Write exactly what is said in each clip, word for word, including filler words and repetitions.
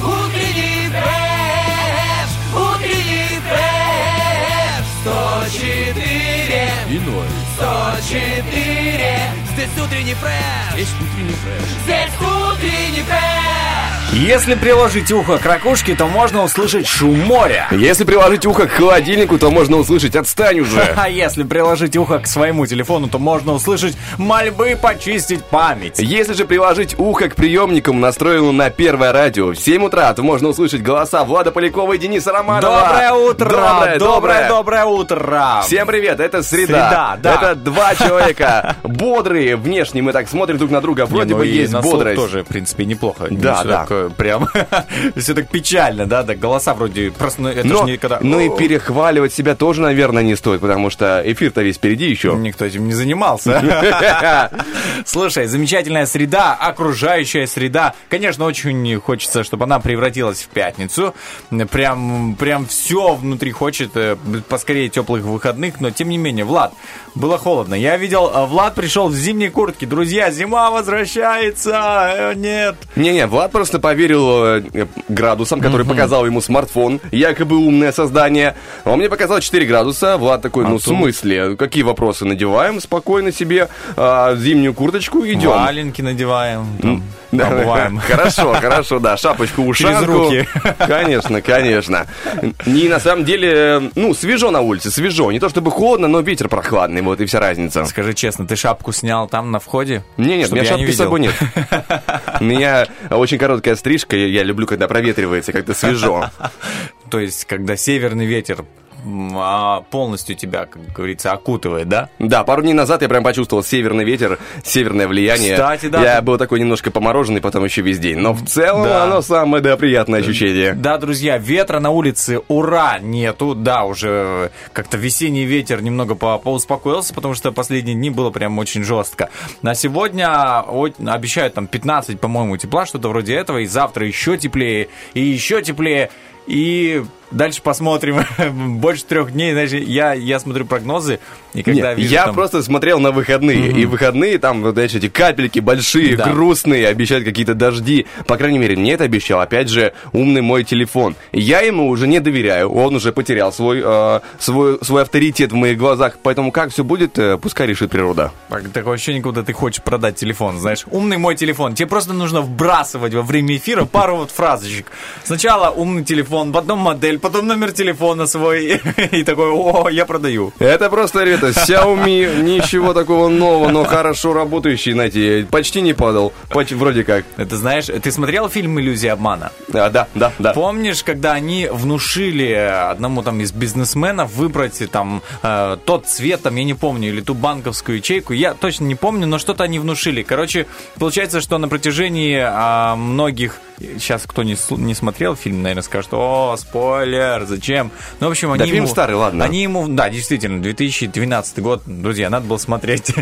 утренний фреш, утренний фреш. сто четыре и ноль. сто четыре. Здесь утренний фреш. Здесь утренний фреш. Здесь утренний фреш. Если приложить ухо к ракушке, то можно услышать шум моря. Если приложить ухо к холодильнику, то можно услышать «отстань уже». А если приложить ухо к своему телефону, то можно услышать мольбы почистить память. Если же приложить ухо к приемникам, настроенным на Первое радио, в семь утра, то можно услышать голоса Влада Полякова и Дениса Романова. Доброе утро! Доброе, доброе, доброе утро! Всем привет, это среда. Среда, да. Это два человека бодрые. Внешне мы так смотрим друг на друга, вроде не, ну бы есть бодрость. Тоже, в принципе, неплохо. Да, все да. Так, прям все так печально, да, да, голоса вроде просто, ну, это же не когда... Ну и перехваливать себя тоже, наверное, не стоит, потому что эфир-то весь впереди еще. Никто этим не занимался. Слушай, замечательная среда, окружающая среда. Конечно, очень хочется, чтобы она превратилась в пятницу. Прям, прям все внутри хочет поскорее теплых выходных, но тем не менее, Влад, было холодно. Я видел, Влад пришел в зимний куртки. Друзья, зима возвращается! Нет! Не-не, Влад просто поверил э, градусам, который mm-hmm. показал ему смартфон, якобы умное создание. Он мне показал четыре градуса. Влад такой, а ну, в смысле? Какие вопросы? Надеваем спокойно себе э, зимнюю курточку, идем. Валенки надеваем, там, да, обуваем. Хорошо, хорошо, да, шапочку-ушанку. Через руки. Конечно, конечно. И на самом деле, ну, свежо на улице, свежо. Не то чтобы холодно, но ветер прохладный, вот и вся разница. Скажи честно, ты шапку снял там на входе? Не, нет, у меня шапки с собой нет. У меня очень короткая стрижка, я люблю, когда проветривается, как-то свежо. То есть, когда северный ветер полностью тебя, как говорится, окутывает, да? Да, пару дней назад я прям почувствовал северный ветер, северное влияние. Кстати, да. Я был такой немножко помороженный потом еще весь день. Но в целом да. оно самое, да, приятное ощущение. Да, друзья, ветра на улице, ура, нету. Да, уже как-то весенний ветер немного поуспокоился, потому что последние дни было прям очень жестко. На сегодня обещают там пятнадцать, по-моему, тепла, что-то вроде этого. И завтра еще теплее, и еще теплее. И дальше посмотрим. Больше трех дней, значит, я, я смотрю прогнозы, и когда Нет, вижу, я там... просто смотрел на выходные, mm-hmm. и выходные там, вот знаешь, эти капельки большие, да. грустные, обещают какие-то дожди. По крайней мере, мне это обещал, опять же, умный мой телефон. Я ему уже не доверяю, он уже потерял свой, э, свой, свой авторитет в моих глазах, поэтому как все будет, э, пускай решит природа. Так, такое ощущение, куда ты хочешь продать телефон, знаешь, умный мой телефон. Тебе просто нужно вбрасывать во время эфира пару вот фразочек. Сначала умный телефон, потом модель, потом номер телефона свой, и такой, о, я продаю. Это просто, ребята, Xiaomi, ничего такого нового, но хорошо работающий, знаете, почти не падал, почти, вроде как. Это знаешь, ты смотрел фильм «Иллюзия обмана»? А, да, да, да. Помнишь, когда они внушили одному там из бизнесменов выбрать там э, тот цвет, там, я не помню, или ту банковскую ячейку, я точно не помню, но что-то они внушили. Короче, получается, что на протяжении э, многих, сейчас кто не, не смотрел фильм, наверное, скажет, о, О, спойлер, зачем? Ну, в общем, они да, ему... фильм старый, ладно. Они ему... Да, действительно, две тысячи двенадцатый год, друзья, надо было смотреть.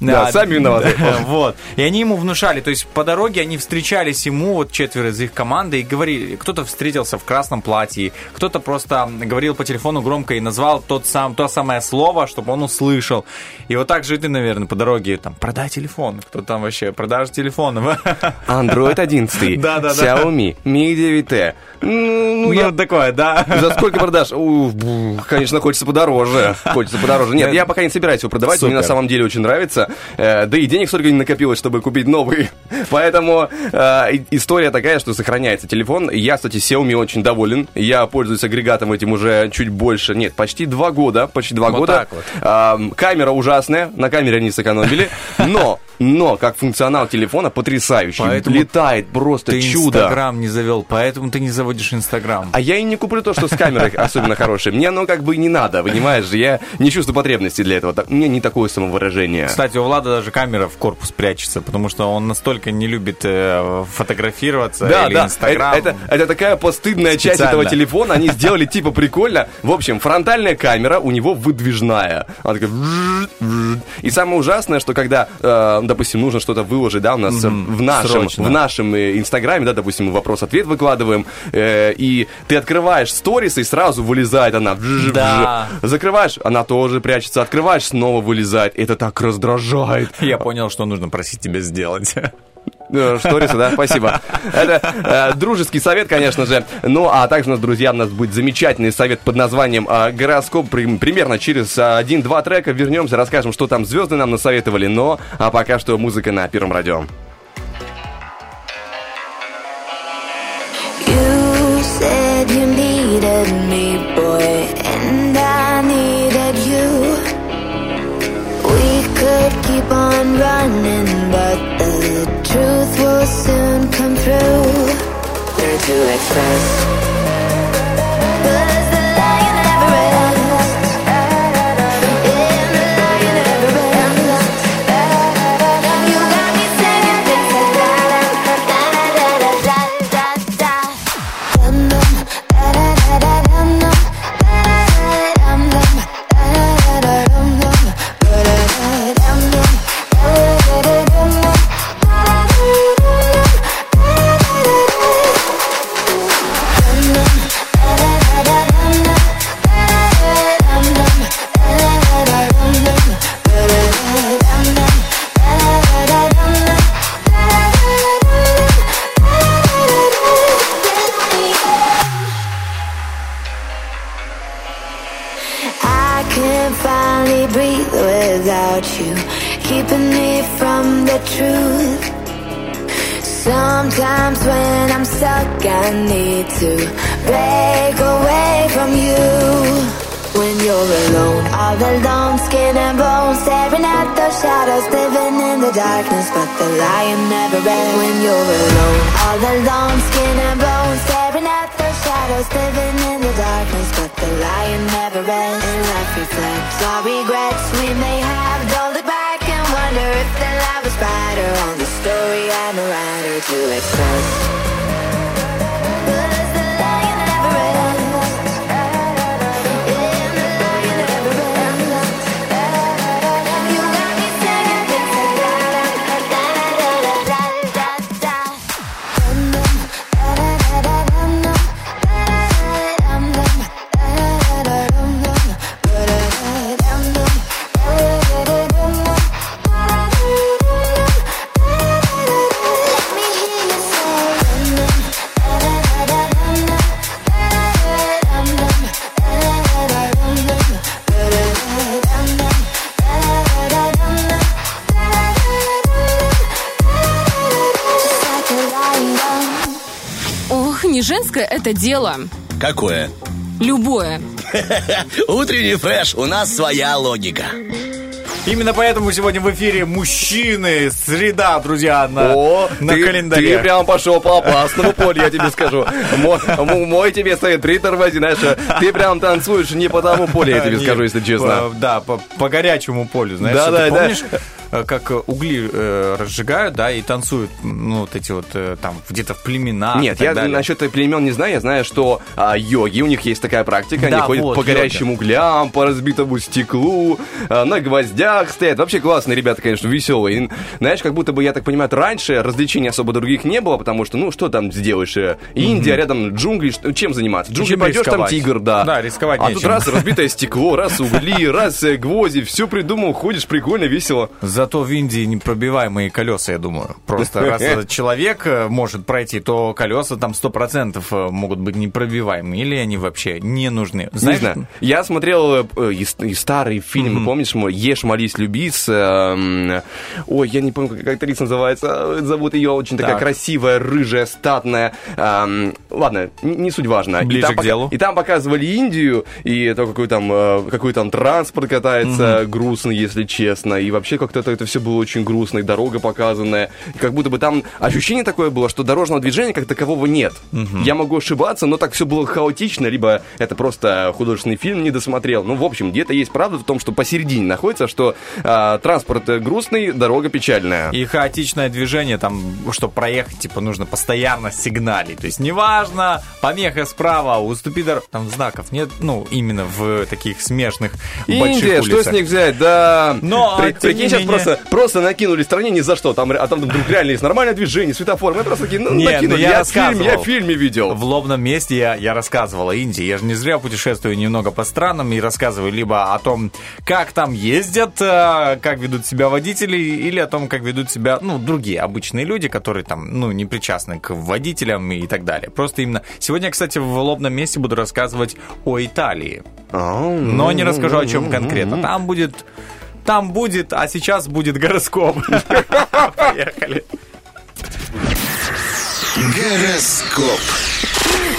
Да, сами виноваты. Вот. И они ему внушали, то есть по дороге они встречались ему, вот четверо из их команды, и говорили, кто-то встретился в красном платье, кто-то просто говорил по телефону громко и назвал тот сам, то самое слово, чтобы он услышал. И вот так же и ты, наверное, по дороге, там, продай телефон. Кто там вообще? Продаж телефона. Андроид одиннадцать, Xiaomi ми девять тэ. Ну, Ну, ну, я такое, да. За сколько продашь? У, конечно, хочется подороже. Хочется подороже. Нет, я пока не собираюсь его продавать. Супер. Мне на самом деле очень нравится. Да и денег столько не накопилось, чтобы купить новый. Поэтому э, история такая, что сохраняется телефон. Я, кстати, Xiaomi очень доволен. Я пользуюсь агрегатом этим уже чуть больше. Нет, почти два года. Почти два вот года. Вот. Э, камера ужасная. На камере они сэкономили. Но, но, как функционал телефона потрясающий. Поэтому летает просто ты чудо. Ты Инстаграм не завел, поэтому ты не заводишь Инстаграм. Инстаграм. А я и не куплю то, что с камерой особенно хорошее. Мне оно как бы не надо, понимаешь? Я не чувствую потребности для этого. У меня не такое самовыражение. Кстати, у Влада даже камера в корпус прячется, потому что он настолько не любит фотографироваться да, или да. Инстаграм. Это, это, это такая постыдная специально. Часть этого телефона. Они сделали типа прикольно. В общем, фронтальная камера у него выдвижная. Она такая... И самое ужасное, что когда, допустим, нужно что-то выложить, да, у нас в нашем, в нашем Инстаграме, да, допустим, мы вопрос-ответ выкладываем, и ты открываешь сторис, и сразу вылезает она. Да. Закрываешь, она тоже прячется. Открываешь, снова вылезает. Это так раздражает. Я понял, что нужно просить тебя сделать. Сторисы, да, спасибо. Это э, дружеский совет, конечно же. Ну, а также у нас, друзья, у нас будет замечательный совет под названием э, «Гороскоп». При, примерно через один-два трека вернемся, расскажем, что там звезды нам насоветовали. Но, а пока что музыка на Первом радио. Truth will soon come through. Learn to express. But as the lion never ends, in the lion never ends. You got me singing things like da da da da da da da da da. Dum dum da da da da dum dum da da da dum dum da da da dum dum da da da dum dum da da da dum dum. Sometimes when I'm stuck, I need to break away from you. When you're alone, all alone, skin and bones, staring at the shadows, living in the darkness, but the lion never ends. When you're alone, all alone, skin and bones, staring at the shadows, living in the darkness, but the lion never ends. And life reflects our regrets we may have. Don't look back and wonder if the life was brighter on the story I'm a writer to express. Женское это дело. Какое? Любое. Утренний фреш. У нас своя логика. Именно поэтому сегодня в эфире мужчины. Среда, друзья, на, О, на ты, календаре. Ты прям пошел по опасному полю, я тебе скажу. Мой, мой тебе совет, три тормози, знаешь, ты прям танцуешь не по тому полю, я тебе скажу, если честно. Да, по, по горячему полю, знаешь, да, да, ты помнишь, да. Как угли э, разжигают, да, и танцуют, ну, вот эти вот, э, там, где-то в племенах. Нет, я далее. Насчет племен не знаю, я знаю, что э, йоги, у них есть такая практика, да, они вот, ходят по йога. Горячим углям, по разбитому стеклу, э, на гвоздях стоят. Вообще классные ребята, конечно, веселые. И, знаешь, как будто бы, я так понимаю, раньше развлечений особо других не было, потому что, ну, что там сделаешь? Индия, mm-hmm. рядом джунгли, чем заниматься? Джунгли чем пойдешь, рисковать. Там тигр, да. Да, рисковать а нечем. А тут раз разбитое стекло, раз угли, раз гвозди, все придумал, ходишь, прикольно, весело. Зато в Индии непробиваемые колеса, я думаю. Просто раз человек может пройти, то колеса там сто процентов могут быть непробиваемые, или они вообще не нужны. Знаешь, я смотрел старые фильмы, помнишь, «Ешь, молись, любить». Ой, я не помню, как актриса называется. Зовут ее очень так. Такая красивая, рыжая, статная. Ладно, не суть важно. Ближе к делу. И там показывали Индию, и то, какой там, какой там транспорт катается, угу. грустный, если честно. И вообще как-то то это все было очень грустно, и дорога показанная. И как будто бы там ощущение такое было, что дорожного движения как такового нет. Угу. Я могу ошибаться, но так все было хаотично, либо это просто художественный фильм не досмотрел. Ну, в общем, где-то есть правда в том, что посередине находится, что э, транспорт грустный, дорога печальная. И хаотичное движение, там, чтобы проехать, типа, нужно постоянно сигналить. То есть, неважно, помеха справа, уступи дорогу. Там знаков нет, ну, именно в таких смешных Индия, больших улицах. Индия, что с них взять, да. Но, При, прикинь, менее... сейчас просто, просто накинули стране ни за что. Там, а там вдруг реально есть нормальное движение, светофор. Мы просто такие, ну, нет, накинули. Я, я, фильм, я в фильме видел. В «Лобном месте» я, я рассказывал о Индии. Я же не зря путешествую немного по странам и рассказываю либо о том, как там ездят, как ведут себя водители, или о том, как ведут себя, ну, другие обычные люди, которые там, ну, не причастны к водителям и так далее. Просто именно... Сегодня, кстати, в «Лобном месте» буду рассказывать о Италии. Но не расскажу, о чем конкретно. Там будет... Там будет, а сейчас будет гороскоп. Поехали. Гороскоп.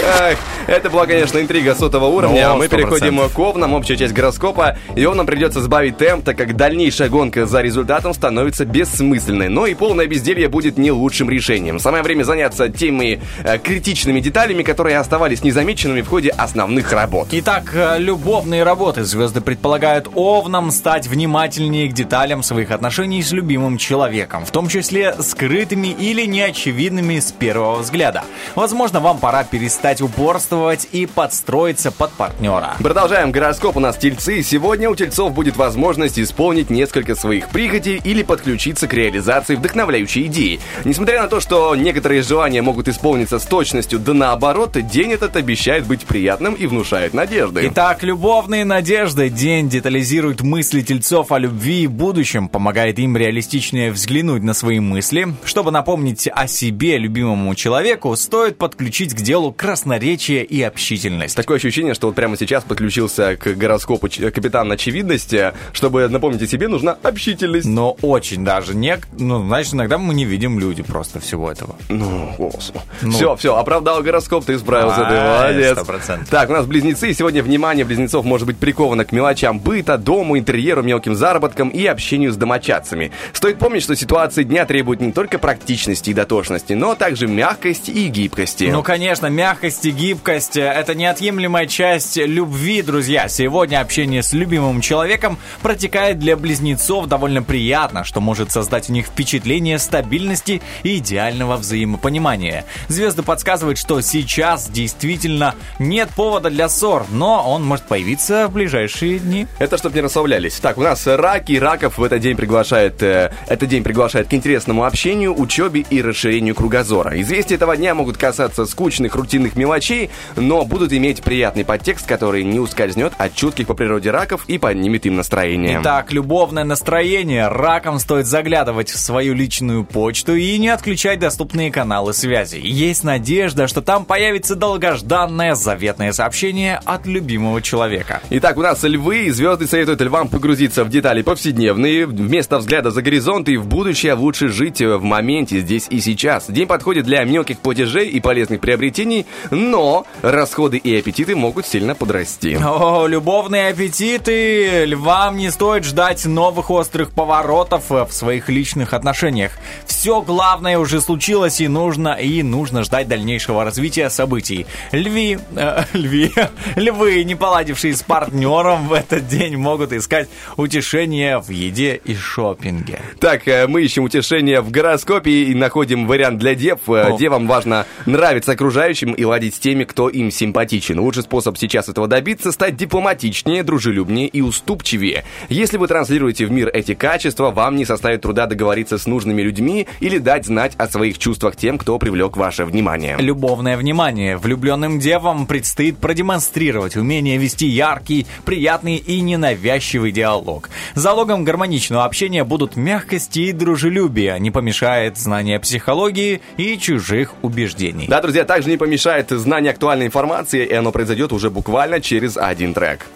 Эх, это была, конечно, интрига сотого уровня. Мы переходим к овнам, общая часть гороскопа. И овнам придется сбавить темп, так как дальнейшая гонка за результатом становится бессмысленной. Но и полное безделье будет не лучшим решением. Самое время заняться теми э, критичными деталями, которые оставались незамеченными в ходе основных работ. Итак, любовные работы. Звезды предполагают овнам стать внимательнее к деталям своих отношений с любимым человеком, в том числе скрытыми или неочевидными с первого взгляда. Возможно, вам пора перестать упорствовать и подстроиться под партнера. Продолжаем гороскоп. У нас тельцы. Сегодня у тельцов будет возможность исполнить несколько своих прихотей или подключиться к реализации вдохновляющей идеи. Несмотря на то, что некоторые желания могут исполниться с точностью, да наоборот, день этот обещает быть приятным и внушает надежды. Итак, любовные надежды. День детализирует мысли тельцов о любви и будущем, помогает им реалистичнее взглянуть на свои мысли. Чтобы напомнить о себе любимому человеку, стоит подключить к делу красоту, красноречие и общительность. Такое ощущение, что вот прямо сейчас подключился к гороскопу ч- капитан очевидности. Чтобы напомнить о себе, нужна общительность. Но очень даже не... Ну, значит, иногда мы не видим люди просто всего этого. Ну, господи. Ну. Все, все, оправдал гороскоп, ты справился, ты молодец. сто процентов. Так, у нас близнецы. Сегодня внимание близнецов может быть приковано к мелочам быта, дому, интерьеру, мелким заработкам и общению с домочадцами. Стоит помнить, что ситуации дня требуют не только практичности и дотошности, но также мягкости и гибкости. Ну, конечно, мягкость и гибкость – это неотъемлемая часть любви, друзья. Сегодня общение с любимым человеком протекает для близнецов довольно приятно, что может создать у них впечатление стабильности и идеального взаимопонимания. Звезды подсказывают, что сейчас действительно нет повода для ссор, но он может появиться в ближайшие дни. Это чтобы не расслаблялись. Так, у нас раки. Раков в этот день приглашает, э, этот день приглашает к интересному общению, учебе и расширению кругозора. Известия этого дня могут касаться скучных, рутинных мелочей, но будут иметь приятный подтекст, который не ускользнет от чутких по природе раков и поднимет им настроение. Итак, любовное настроение. Ракам стоит заглядывать в свою личную почту и не отключать доступные каналы связи. Есть надежда, что там появится долгожданное заветное сообщение от любимого человека. Итак, у нас львы, и звезды советуют львам погрузиться в детали повседневные. Вместо взгляда за горизонт и в будущее лучше жить в моменте, здесь и сейчас. День подходит для мелких платежей и полезных приобретений, но расходы и аппетиты могут сильно подрасти. О, любовные аппетиты! Львам не стоит ждать новых острых поворотов в своих личных отношениях. Все главное уже случилось, и нужно, и нужно ждать дальнейшего развития событий. Льви, э, льви, львы, не поладившие с партнером в этот день, могут искать утешение в еде и шопинге. Так, мы ищем утешение в гороскопе и находим вариант для дев. О. Девам важно нравиться окружающим и ладить с теми, кто им симпатичен. Лучший способ сейчас этого добиться – стать дипломатичнее, дружелюбнее и уступчивее. Если вы транслируете в мир эти качества, вам не составит труда договориться с нужными людьми или дать знать о своих чувствах тем, кто привлек ваше внимание. Любовное внимание. Влюбленным девам предстоит продемонстрировать умение вести яркий, приятный и ненавязчивый диалог. Залогом гармоничного общения будут мягкость и дружелюбие. Не помешает знание психологии и чужих убеждений. Да, друзья, также не помешает знание актуальной информации, и оно произойдет уже буквально через один трек.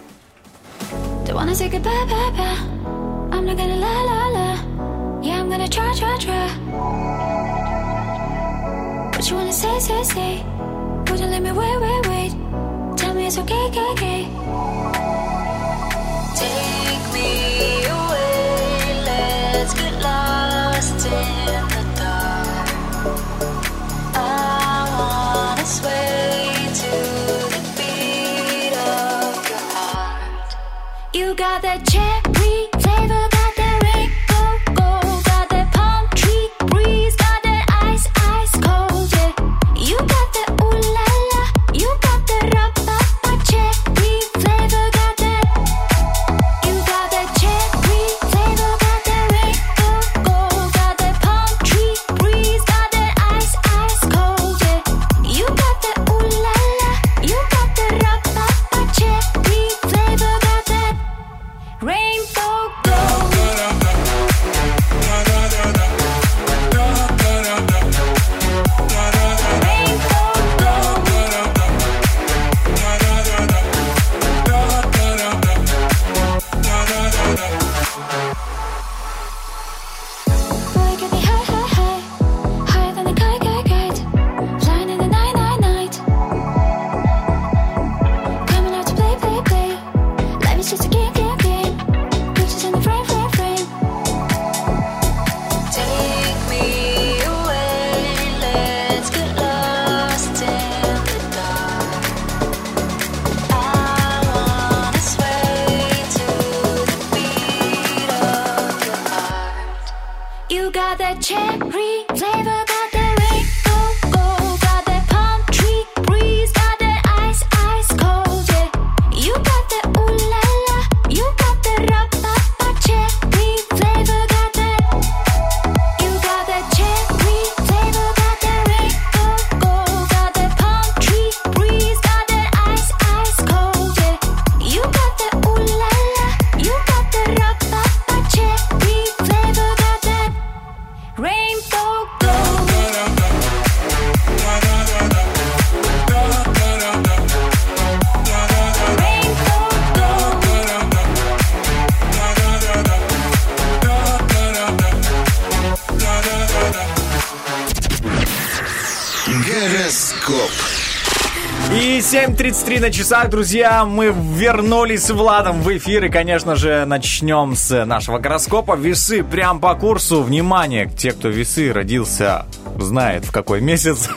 семь тридцать три на часах, друзья, мы вернулись с Владом в эфир и, конечно же, начнем с нашего гороскопа. Весы прям по курсу, внимание, те, кто весы родился, знает в какой месяц.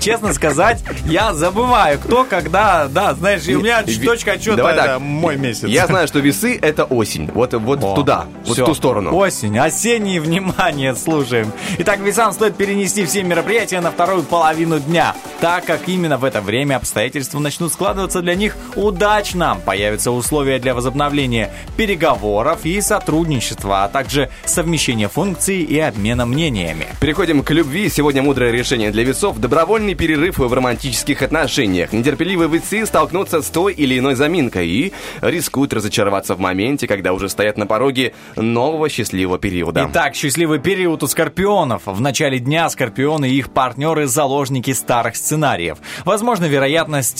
Честно сказать, я забываю, кто, когда, да, знаешь, у меня точка отчета, это мой месяц. Я знаю, что весы — это осень, вот туда, вот в ту сторону. Осень, осеннее внимание, слушаем. Итак, весам стоит перенести все мероприятия на вторую половину дня, так как именно в это время обстоятельства начнут складываться для них удачно. Появятся условия для возобновления переговоров и сотрудничества, а также совмещения функций и обмена мнениями. Переходим к любви. Сегодня мудрое решение для весов – добровольный перерыв в романтических отношениях. Нетерпеливые весы столкнутся с той или иной заминкой и рискуют разочароваться в моменте, когда уже стоят на пороге нового счастливого периода. Итак, счастливый период у скорпионов. В начале дня скорпионы и их партнеры – заложники старых сценариев. Возможно, вероятность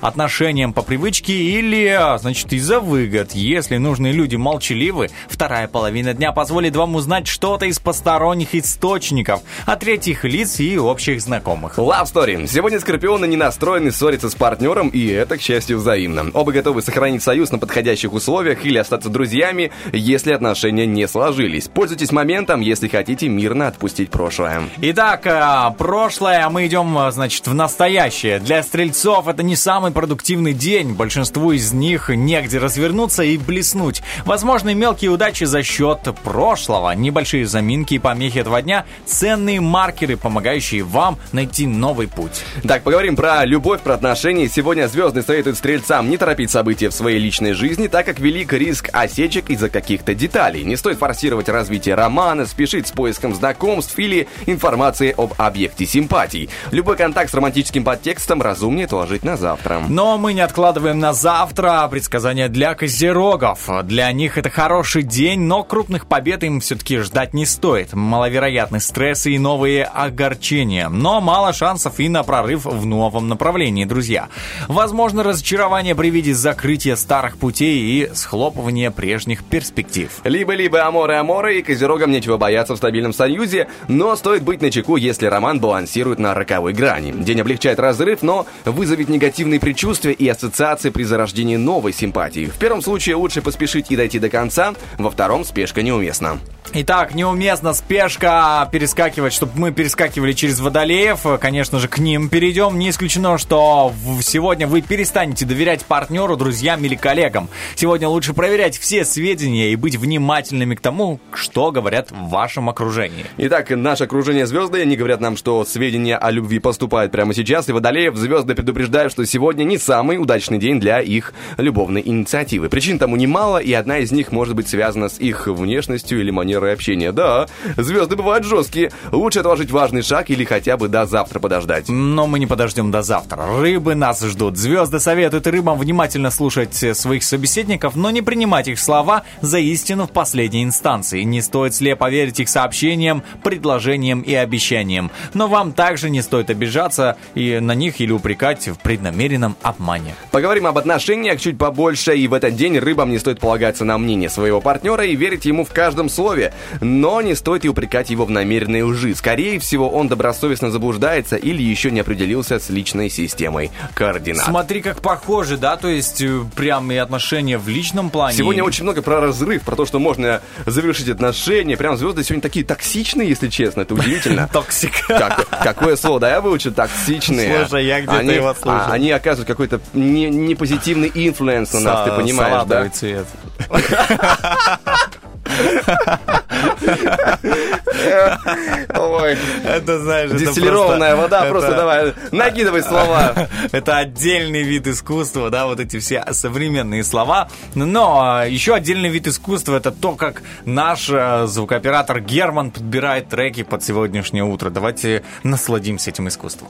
отношениям по привычке или, значит, из-за выгод. Если нужные люди молчаливы, вторая половина дня позволит вам узнать что-то из посторонних источников, от третьих лиц и общих знакомых. Love Story. Сегодня скорпионы не настроены ссориться с партнером, и это, к счастью, взаимно. Оба готовы сохранить союз на подходящих условиях или остаться друзьями, если отношения не сложились. Пользуйтесь моментом, если хотите мирно отпустить прошлое. Итак, прошлое, мы идем, значит, в настоящее. Для стрельцов это не самый продуктивный день. Большинству из них негде развернуться и блеснуть. Возможны мелкие удачи за счет прошлого. Небольшие заминки и помехи этого дня – ценные маркеры, помогающие вам найти новый путь. Так, поговорим про любовь, про отношения. Сегодня звезды советуют стрельцам не торопить события в своей личной жизни, так как велик риск осечек из-за каких-то деталей. Не стоит форсировать развитие романа, спешить с поиском знакомств или информации об объекте симпатий. Любой контакт с романтическим подтекстом разумнее отложить на завтра. Но мы не откладываем на завтра предсказания для козерогов. Для них это хороший день, но крупных побед им все-таки ждать не стоит. Маловероятны стрессы и новые огорчения, но мало шансов и на прорыв в новом направлении, друзья. Возможно, разочарование при виде закрытия старых путей и схлопывания прежних перспектив. Либо-либо аморы-аморы, и козерогам нечего бояться в стабильном союзе, но стоит быть начеку, если роман балансирует на роковой грани. День облегчает разрыв, но вызовет негативные предчувствия и ассоциации при зарождении новой симпатии. В первом случае лучше поспешить и дойти до конца, во втором спешка неуместна. Итак, неуместно спешка перескакивать, чтобы мы перескакивали через водолеев. Конечно же, к ним перейдем. Не исключено, что сегодня вы перестанете доверять партнеру, друзьям или коллегам. Сегодня лучше проверять все сведения и быть внимательными к тому, что говорят в вашем окружении. Итак, наше окружение звезды. Они говорят нам, что сведения о любви поступают прямо сейчас. И водолеев звезды предупреждают, что сегодня не самый удачный день для их любовной инициативы. Причин тому немало, и одна из них может быть связана с их внешностью или манерой общения. Да, звезды бывают жесткие. Лучше отложить важный шаг или хотя бы до завтра подождать. Но мы не подождем до завтра. Рыбы нас ждут. Звезды советуют рыбам внимательно слушать своих собеседников, но не принимать их слова за истину в последней инстанции. Не стоит слепо верить их сообщениям, предложениям и обещаниям. Но вам также не стоит обижаться и на них или упрекать в преднамеренном обмане. Поговорим об отношениях чуть побольше, и в этот день рыбам не стоит полагаться на мнение своего партнера и верить ему в каждом слове. Но не стоит и упрекать его в намеренной лжи. Скорее всего, он добросовестно заблуждается или еще не определился с личной системой координат. Смотри, как похоже, да? То есть, прям и отношения в личном плане. Сегодня очень много про разрыв, про то, что можно завершить отношения. Прям звезды сегодня такие токсичные, если честно. Это удивительно. Токсик. Какое слово, да, я выучил? Токсичные. Слушай, я где-то его слышал. Они оказывают какой-то непозитивный инфлюенс на нас, ты понимаешь, да? Салатовый цвет. Ой, это, знаешь, дистиллированная это просто, вода, это, просто давай, накидывай слова. Это отдельный вид искусства, да, вот эти все современные слова. Но еще отдельный вид искусства — это то, как наш звукооператор Герман подбирает треки под сегодняшнее утро. Давайте насладимся этим искусством.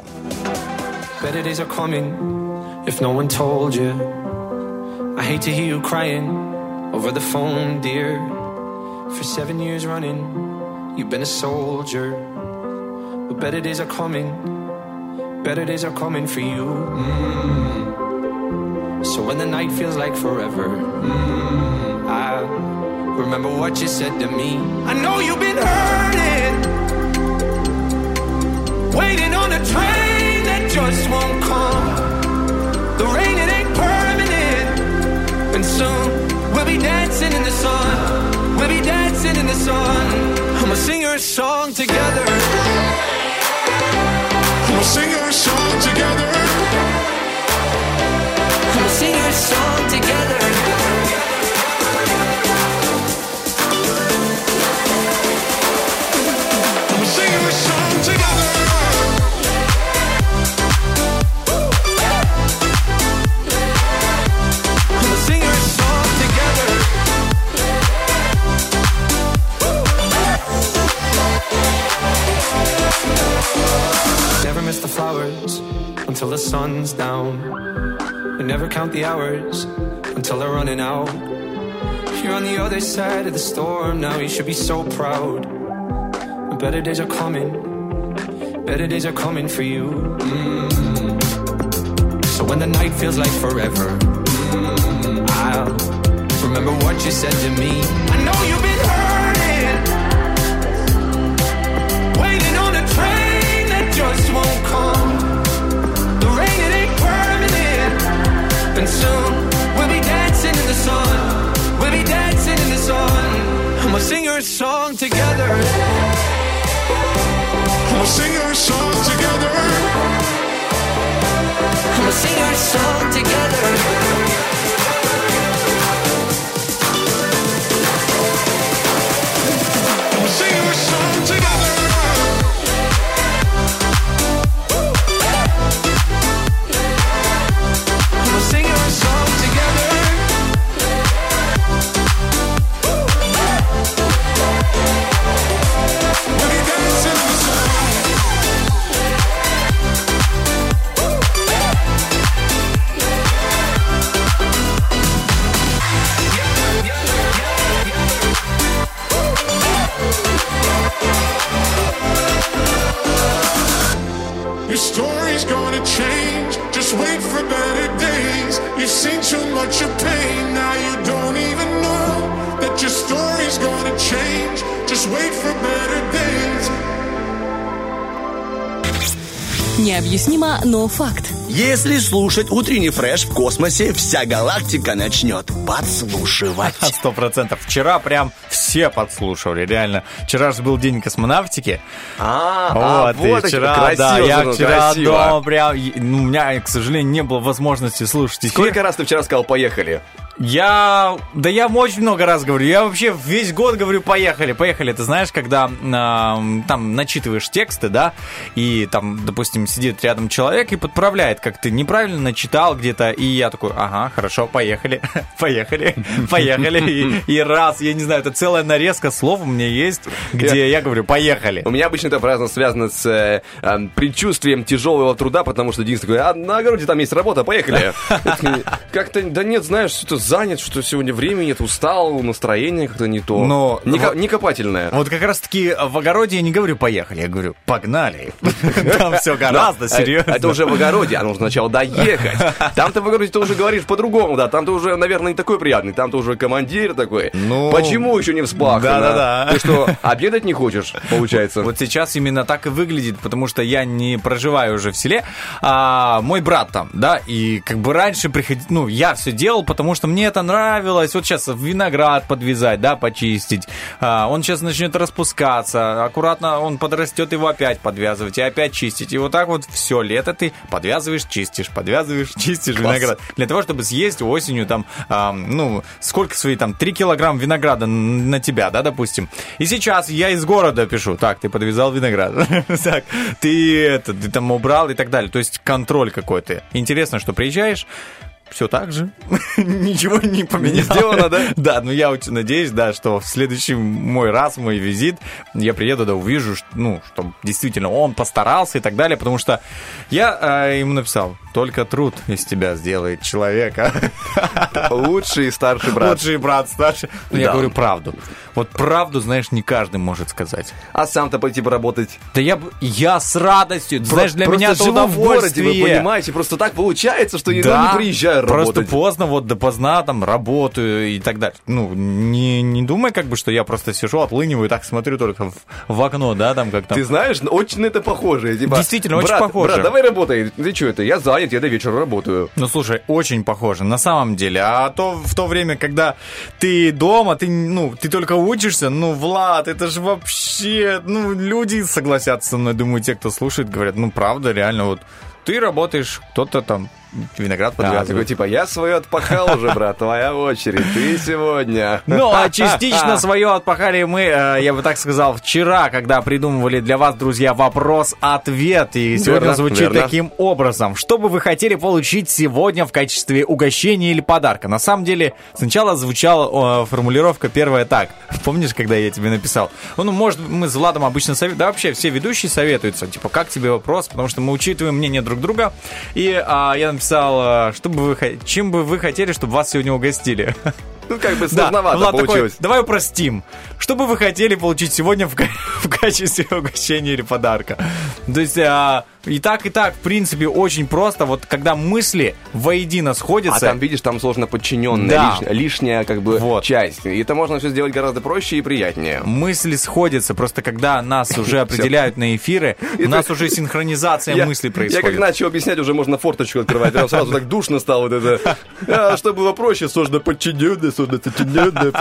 Over the phone, dear. For seven years running, you've been a soldier. But better days are coming. Better days are coming for you. Mm. So when the night feels like forever, mm, I remember what you said to me. I know you've been hurting, waiting on a train that just won't come. The rain, it ain't permanent, and soon we'll be dancing in the sun. We'll be dancing in the sun. I'ma sing her a song together. I'ma sing her a song together. I'ma sing her a song together. I'ma sing her a song together. Never miss the flowers until the sun's down. And never count the hours until they're running out. You're on the other side of the storm now. You should be so proud. And better days are coming. Better days are coming for you. Mm. So when the night feels like forever, mm, I'll remember what you said to me. I know you've been hurting, waiting on a train. Just won't come. The rain, it ain't permanent. And soon we'll be dancing in the sun. We'll be dancing in the sun. I'ma sing her a song together. I'ma sing her a song together. I'ma sing her a song together. I'ma sing her a song together. Необъяснимо, но факт. Если слушать утренний фреш в космосе, вся галактика начнет подслушивать. Сто процентов. Вчера прям все подслушивали, реально. Вчера же был день космонавтики. А, вот, а, вот и вчера, красиво, да, я вчера, но прям, ну, у меня, к сожалению, не было возможности слушать эфир. Сколько раз ты вчера сказал «поехали»? Я... Да я очень много раз говорю. Я вообще весь год говорю «поехали, поехали». Ты знаешь, когда э, там начитываешь тексты, да, и там, допустим, сидит рядом человек и подправляет, как ты неправильно начитал где-то, и я такой: ага, хорошо, поехали, поехали, поехали. И раз, я не знаю, это целая нарезка слов у меня есть, где я говорю «поехали». У меня обычно это праздно связано с предчувствием тяжелого труда, потому что Денис такой: а на огороде там есть работа, поехали. Как-то, да нет, знаешь, что-то занят, что сегодня времени нет, устал, настроение как-то не то. Но не, вот, не копательное. Вот как раз-таки в огороде я не говорю «поехали», я говорю «погнали». Там все гораздо серьезно. Это уже в огороде, а нужно сначала доехать. Там ты в огороде ты уже говоришь по-другому, да, там ты уже, наверное, не такой приятный, там ты уже командир такой. Почему еще не вспахано? Да-да-да. Ты что, обедать не хочешь, получается? Вот сейчас именно так и выглядит, потому что я не проживаю уже в селе, а мой брат там, да, и как бы раньше приходил, ну, я все делал, потому что мне это нравилось. Вот сейчас виноград подвязать, да, почистить. А, он сейчас начнет распускаться. Аккуратно он подрастет, его опять подвязывать и опять чистить. И вот так вот все лето ты подвязываешь, чистишь, подвязываешь, чистишь. Класс. Виноград. Для того, чтобы съесть осенью там, а, ну, сколько свои там, три килограмма винограда на тебя, да, допустим. И сейчас я из города пишу: так, ты подвязал виноград. Так, ты это, ты там убрал и так далее. То есть контроль какой-то. Интересно, что приезжаешь, все так же. Ничего не поменялось. Не сделано, да? Да, ну я очень надеюсь, да, что в следующий мой раз, мой визит, я приеду, да, увижу, ну, что действительно он постарался и так далее, потому что я э, ему написал: только труд из тебя сделает человека. Лучший старший брат. Лучший брат, старший. Ну, да. Я говорю правду. Вот правду, знаешь, не каждый может сказать. А сам-то пойти поработать? Да я, я с радостью. Про- знаешь, для меня это удовольствие. Вы понимаете, просто так получается, что я, да, не приезжаю работать. Просто поздно, вот допоздна там работаю и так далее. Ну, не, не думай как бы, что я просто сижу, отлыниваю и так смотрю только в, в окно, да, там как-то. Ты знаешь, очень на это похоже. Типа, действительно, брат, очень похоже. Брат, давай работай. Ты что это? Я занят, я до вечера работаю. Ну, слушай, очень похоже, на самом деле. А то в то время, когда ты дома, ты, ну, ты только учишься, ну, Влад, это же вообще, ну, люди согласятся со мной, думаю, те, кто слушает, говорят, ну, правда, реально, вот, ты работаешь, кто-то там виноград подвязывает. А, такой, типа, я свое отпахал уже, брат, твоя очередь, ты сегодня. Ну, а частично свое отпахали мы, я бы так сказал, вчера, когда придумывали для вас, друзья, вопрос-ответ. И сегодня звучит таким образом. Что бы вы хотели получить сегодня в качестве угощения или подарка? На самом деле, сначала звучала формулировка первая так. Помнишь, когда я тебе написал? Ну, может, мы с Владом обычно советуем, да вообще все ведущие советуются, типа, как тебе вопрос, потому что мы учитываем мнение друг друга. И я написал, что бы вы, чем бы вы хотели, чтобы вас сегодня угостили? Ну, как бы сложновато, да, получилось. Такой, давай упростим. Что бы вы хотели получить сегодня в, в качестве угощения или подарка? То есть, а, и так, и так, в принципе, очень просто. Вот когда мысли воедино сходятся... А там, видишь, там сложно подчиненная, да, лишняя, лишняя, как бы, вот, часть. И это можно все сделать гораздо проще и приятнее. Мысли сходятся. Просто когда нас уже определяют на эфиры, у нас уже синхронизация мыслей происходит. Я как начал объяснять, уже можно форточку открывать. Сразу так душно стало. Что было проще, сложно подчиненное, сложно подчиненное.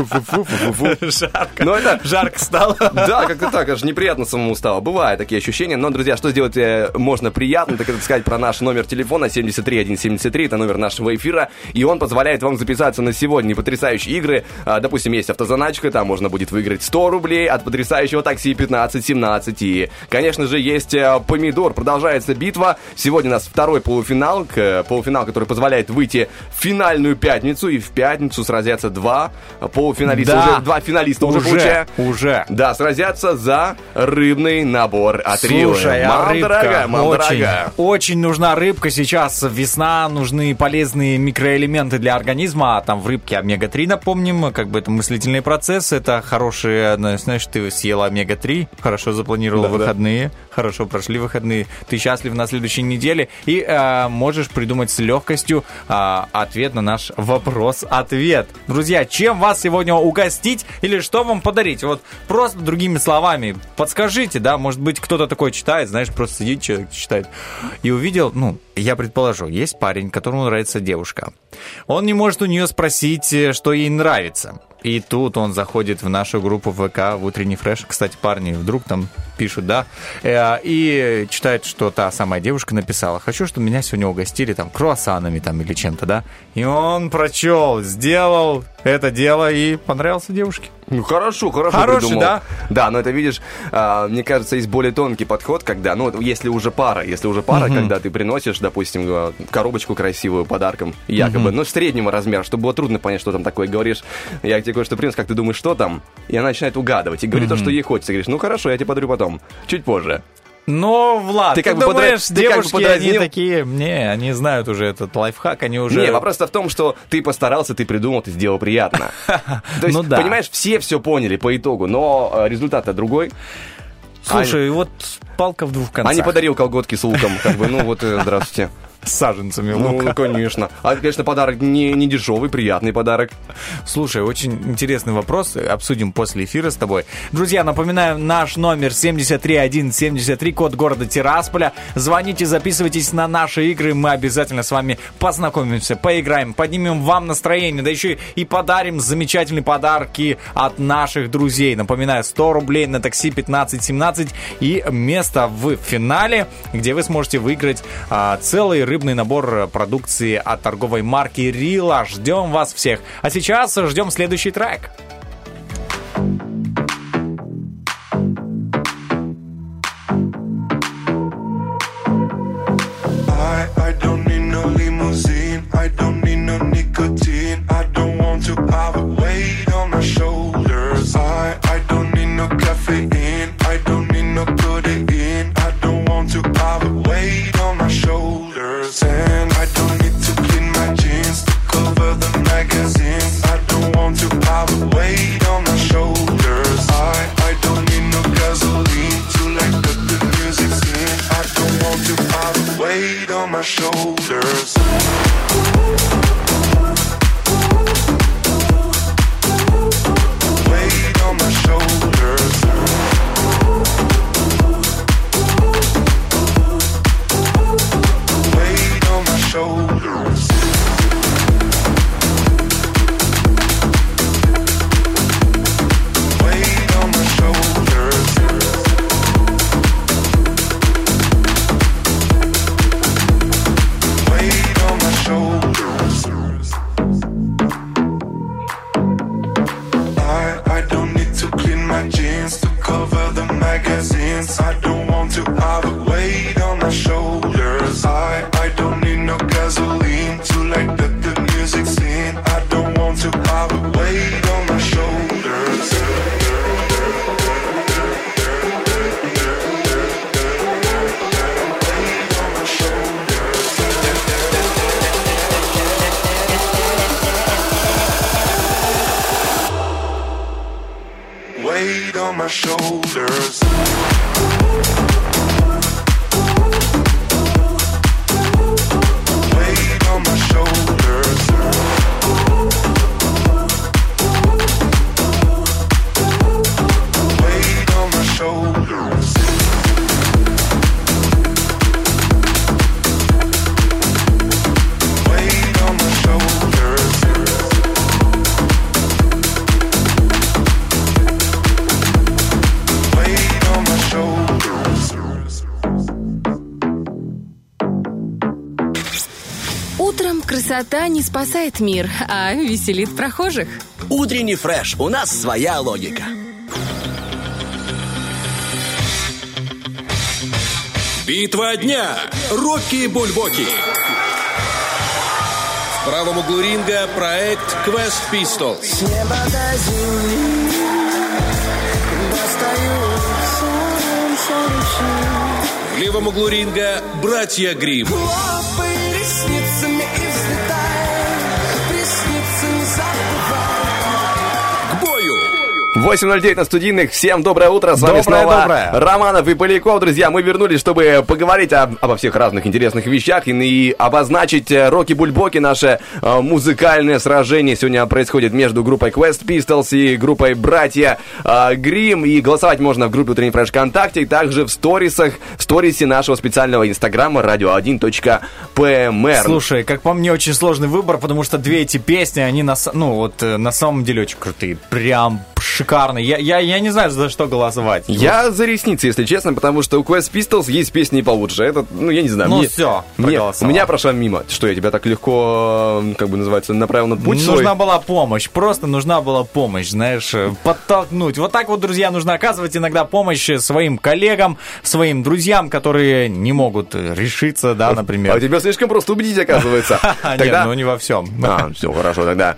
Жарко. Но это... Жарко стало. Да, как-то так. Аж неприятно самому стало. Бывают такие ощущения. Но, друзья, что сделать можно приятно, так это сказать про наш номер телефона семь три один семь три. Это номер нашего эфира. И он позволяет вам записаться на сегодня. Потрясающие игры. А, допустим, есть автозаначка. Там можно будет выиграть сто рублей от потрясающего такси пятнадцать семнадцать. И, конечно же, есть помидор. Продолжается битва. Сегодня у нас второй полуфинал. Полуфинал, который позволяет выйти в финальную пятницу. И в пятницу сразятся два полуфиналиста. Да. Уже два финалиста. Уже, уже, уже. Да, сразятся за рыбный набор от Рилы. Слушай, а рыбка, очень, очень нужна рыбка сейчас. Весна, нужны полезные микроэлементы для организма. А там в рыбке омега три, напомним, как бы это мыслительный процесс. Это хорошие, знаешь, ты съела омега три, хорошо запланировала, да, выходные, да, хорошо прошли выходные. Ты счастлив на следующей неделе. И э, можешь придумать с легкостью э, ответ на наш вопрос-ответ. Друзья, чем вас сегодня угостить или что вам подарить? Вот просто другими словами подскажите, да, может быть, кто-то такой читает, знаешь, просто сидит человек, газету читает. И увидел, ну, я предположу, есть парень, которому нравится девушка. Он не может у нее спросить, что ей нравится. И тут он заходит в нашу группу ВК, в утренний фреш. Кстати, парни вдруг там пишут, да, и читает, что та самая девушка написала: хочу, чтобы меня сегодня угостили там круассанами там или чем-то, да. И он прочел, сделал это дело и понравился девушке. Ну, хорошо, хорошо Хороший, придумал. Да? Да, но это, видишь, мне кажется, есть более тонкий подход, когда, ну, если уже пара, если уже пара, uh-huh. когда ты приносишь, допустим, коробочку красивую подарком, якобы, uh-huh. ну, среднего размера, чтобы было трудно понять, что там такое. Говоришь, я тебе кое-что принес, как ты думаешь, что там? И она начинает угадывать и говорит uh-huh. то, что ей хочется. Говоришь, ну, хорошо, я тебе подарю потом, чуть позже. Но, Влад, ты, ты как бы думаешь, подра... девушки, как бы они такие, не, они знают уже этот лайфхак, они уже... Не, вопрос-то в том, что ты постарался, ты придумал, ты сделал приятно. То есть, понимаешь, все все поняли по итогу, но результат-то другой. Слушай, вот палка в двух концах. А не подарил колготки с луком, как бы, ну вот, здравствуйте. С саженцами лука. Ну, конечно. А, конечно, подарок не, не дешевый, приятный подарок. Слушай, очень интересный вопрос. Обсудим после эфира с тобой. Друзья, напоминаю, наш номер семь три один семь три, код города Тирасполя. Звоните, записывайтесь на наши игры. Мы обязательно с вами познакомимся, поиграем, поднимем вам настроение. Да еще и подарим замечательные подарки от наших друзей. Напоминаю, сто рублей на такси пятнадцать семнадцать и место в финале, где вы сможете выиграть а, целый рынок. Рыбный набор продукции от торговой марки Рила. Ждем вас всех. А сейчас ждем следующий трек. Shoulders. Красота не спасает мир, а веселит прохожих. Утренний фреш. У нас своя логика. Битва дня. Рокки-Бульбоки. В правом углу ринга проект Quest Pistols. С неба до земли достают солнце ручьи. В левом углу ринга Братья Грим. восемь ноль девять на студийных. Всем доброе утро. С вами доброе, снова доброе. Романов и Поляков. Друзья, мы вернулись, чтобы поговорить об, обо всех разных интересных вещах и, и обозначить «Рокки-Бульбоки», наше э, музыкальное сражение. Сегодня происходит между группой Quest Pistols и группой Братья э, Грим. И голосовать можно в группе «Утренний фреш» ВКонтакте и также в сторисах, в сторисе нашего специального инстаграма радио один точка пэ эм эр. Слушай, как по мне, очень сложный выбор, потому что две эти песни, они на, ну, вот, на самом деле очень крутые. Прям шикарные. Я, я, я не знаю, за что голосовать. Я вот за ресницы, если честно, потому что у Quest Pistols есть песни получше. Это, ну, я не знаю. Ну, мне, все, проголосовал. У меня прошла мимо. Что, я тебя так легко, как бы называется, направил на путь свой? Нужна была помощь. Просто нужна была помощь, знаешь, подтолкнуть. Вот так вот, друзья, нужно оказывать иногда помощь своим коллегам, своим друзьям, которые не могут решиться, да, например. А тебя слишком просто убедить, оказывается. Нет, ну не во всем. А, все, хорошо, тогда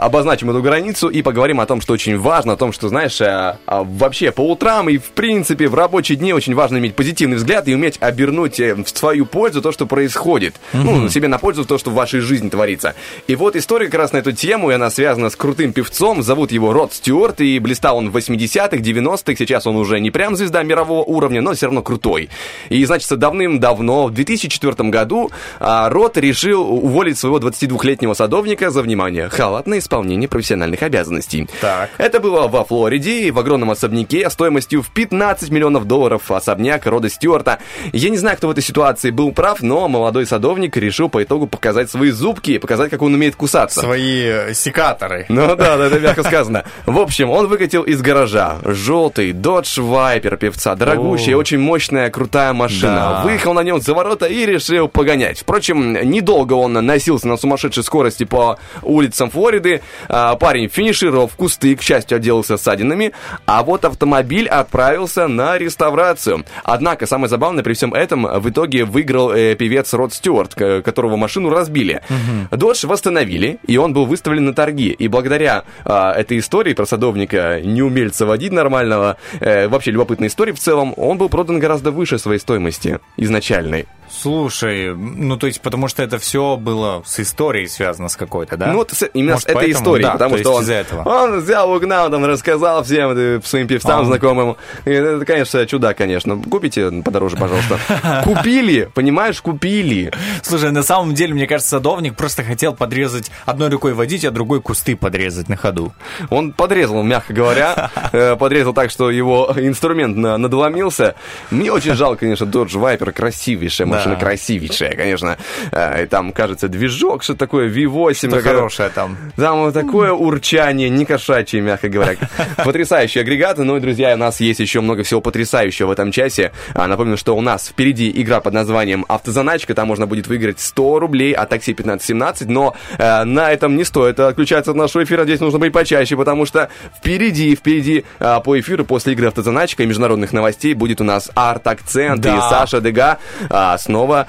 обозначим эту границу и поговорим о том, что очень важно, о том, что, знаешь, вообще по утрам и, в принципе, в рабочие дни очень важно иметь позитивный взгляд и уметь обернуть в свою пользу то, что происходит. Ну, себе на пользу то, что в вашей жизни творится. И вот история как раз на эту тему, и она связана с крутым певцом, зовут его Род Стюарт, и блистал он в восьмидесятых, девяностых, сейчас он уже не прям звезда мирового уровня, но все равно крутой. И, значит, давным-давно, в две тысячи четвёртом году, Род решил уволить своего двадцатидвухлетнего садовника за, внимание, халатное исполнение профессиональных обязанностей. Так. Это было во Флориде, в огромном особняке стоимостью в пятнадцать миллионов долларов, особняк Рода Стюарта. Я не знаю, кто в этой ситуации был прав, но молодой садовник решил по итогу показать свои зубки, показать, как он умеет кусаться. Свои секаторы. Ну да, это мягко сказано. В общем, он выкатил из гаража желтый Dodge Viper певца, дорогущая, очень мощная, крутая машина. Выехал на нем за ворота и решил погонять. Впрочем, недолго он носился на сумасшедшей скорости по улицам Флориды. Парень финишировал в кусты, к счастью, отделался ссадинами, а вот автомобиль отправился на реставрацию. Однако, самое забавное, при всем этом в итоге выиграл э, певец Род Стюарт, которого машину разбили. Угу. Dodge восстановили, и он был выставлен на торги. И благодаря э, этой истории про садовника, не умельца водить нормального, э, вообще любопытной истории в целом, он был продан гораздо выше своей стоимости изначальной. Слушай, ну то есть потому что это все было с историей связано с какой-то, да? Ну вот с, именно Может, с этой поэтому, историей, да, потому что он, этого. он взял, угнал, там рассказал всем своим певцам, а он... знакомым. И это, конечно, чудак, конечно. Купите подороже, пожалуйста. Купили, понимаешь, купили. Слушай, на самом деле, мне кажется, садовник просто хотел подрезать, одной рукой водить, а другой кусты подрезать на ходу. Он подрезал, мягко говоря, подрезал так, что его инструмент надломился. Мне очень жалко, конечно, Dodge Viper, красивейшая машина. Машина красивейшая, конечно. И там, кажется, движок, что-то такое, ви восемь. Что хорошее там. Там вот такое урчание, не кошачье, мягко говоря. Потрясающие агрегаты. Ну и, друзья, у нас есть еще много всего потрясающего в этом часе. Напомню, что у нас впереди игра под названием «АВТОЗАНАЧКА». Там можно будет выиграть сто рублей от такси пятнадцать семнадцать. Но э, на этом не стоит отключаться от нашего эфира. Здесь нужно быть почаще, потому что впереди, впереди э, по эфиру после игры «АВТОЗАНАЧКА» и международных новостей будет у нас «АРТ-акцент», да. И Саша Дега э, с снова,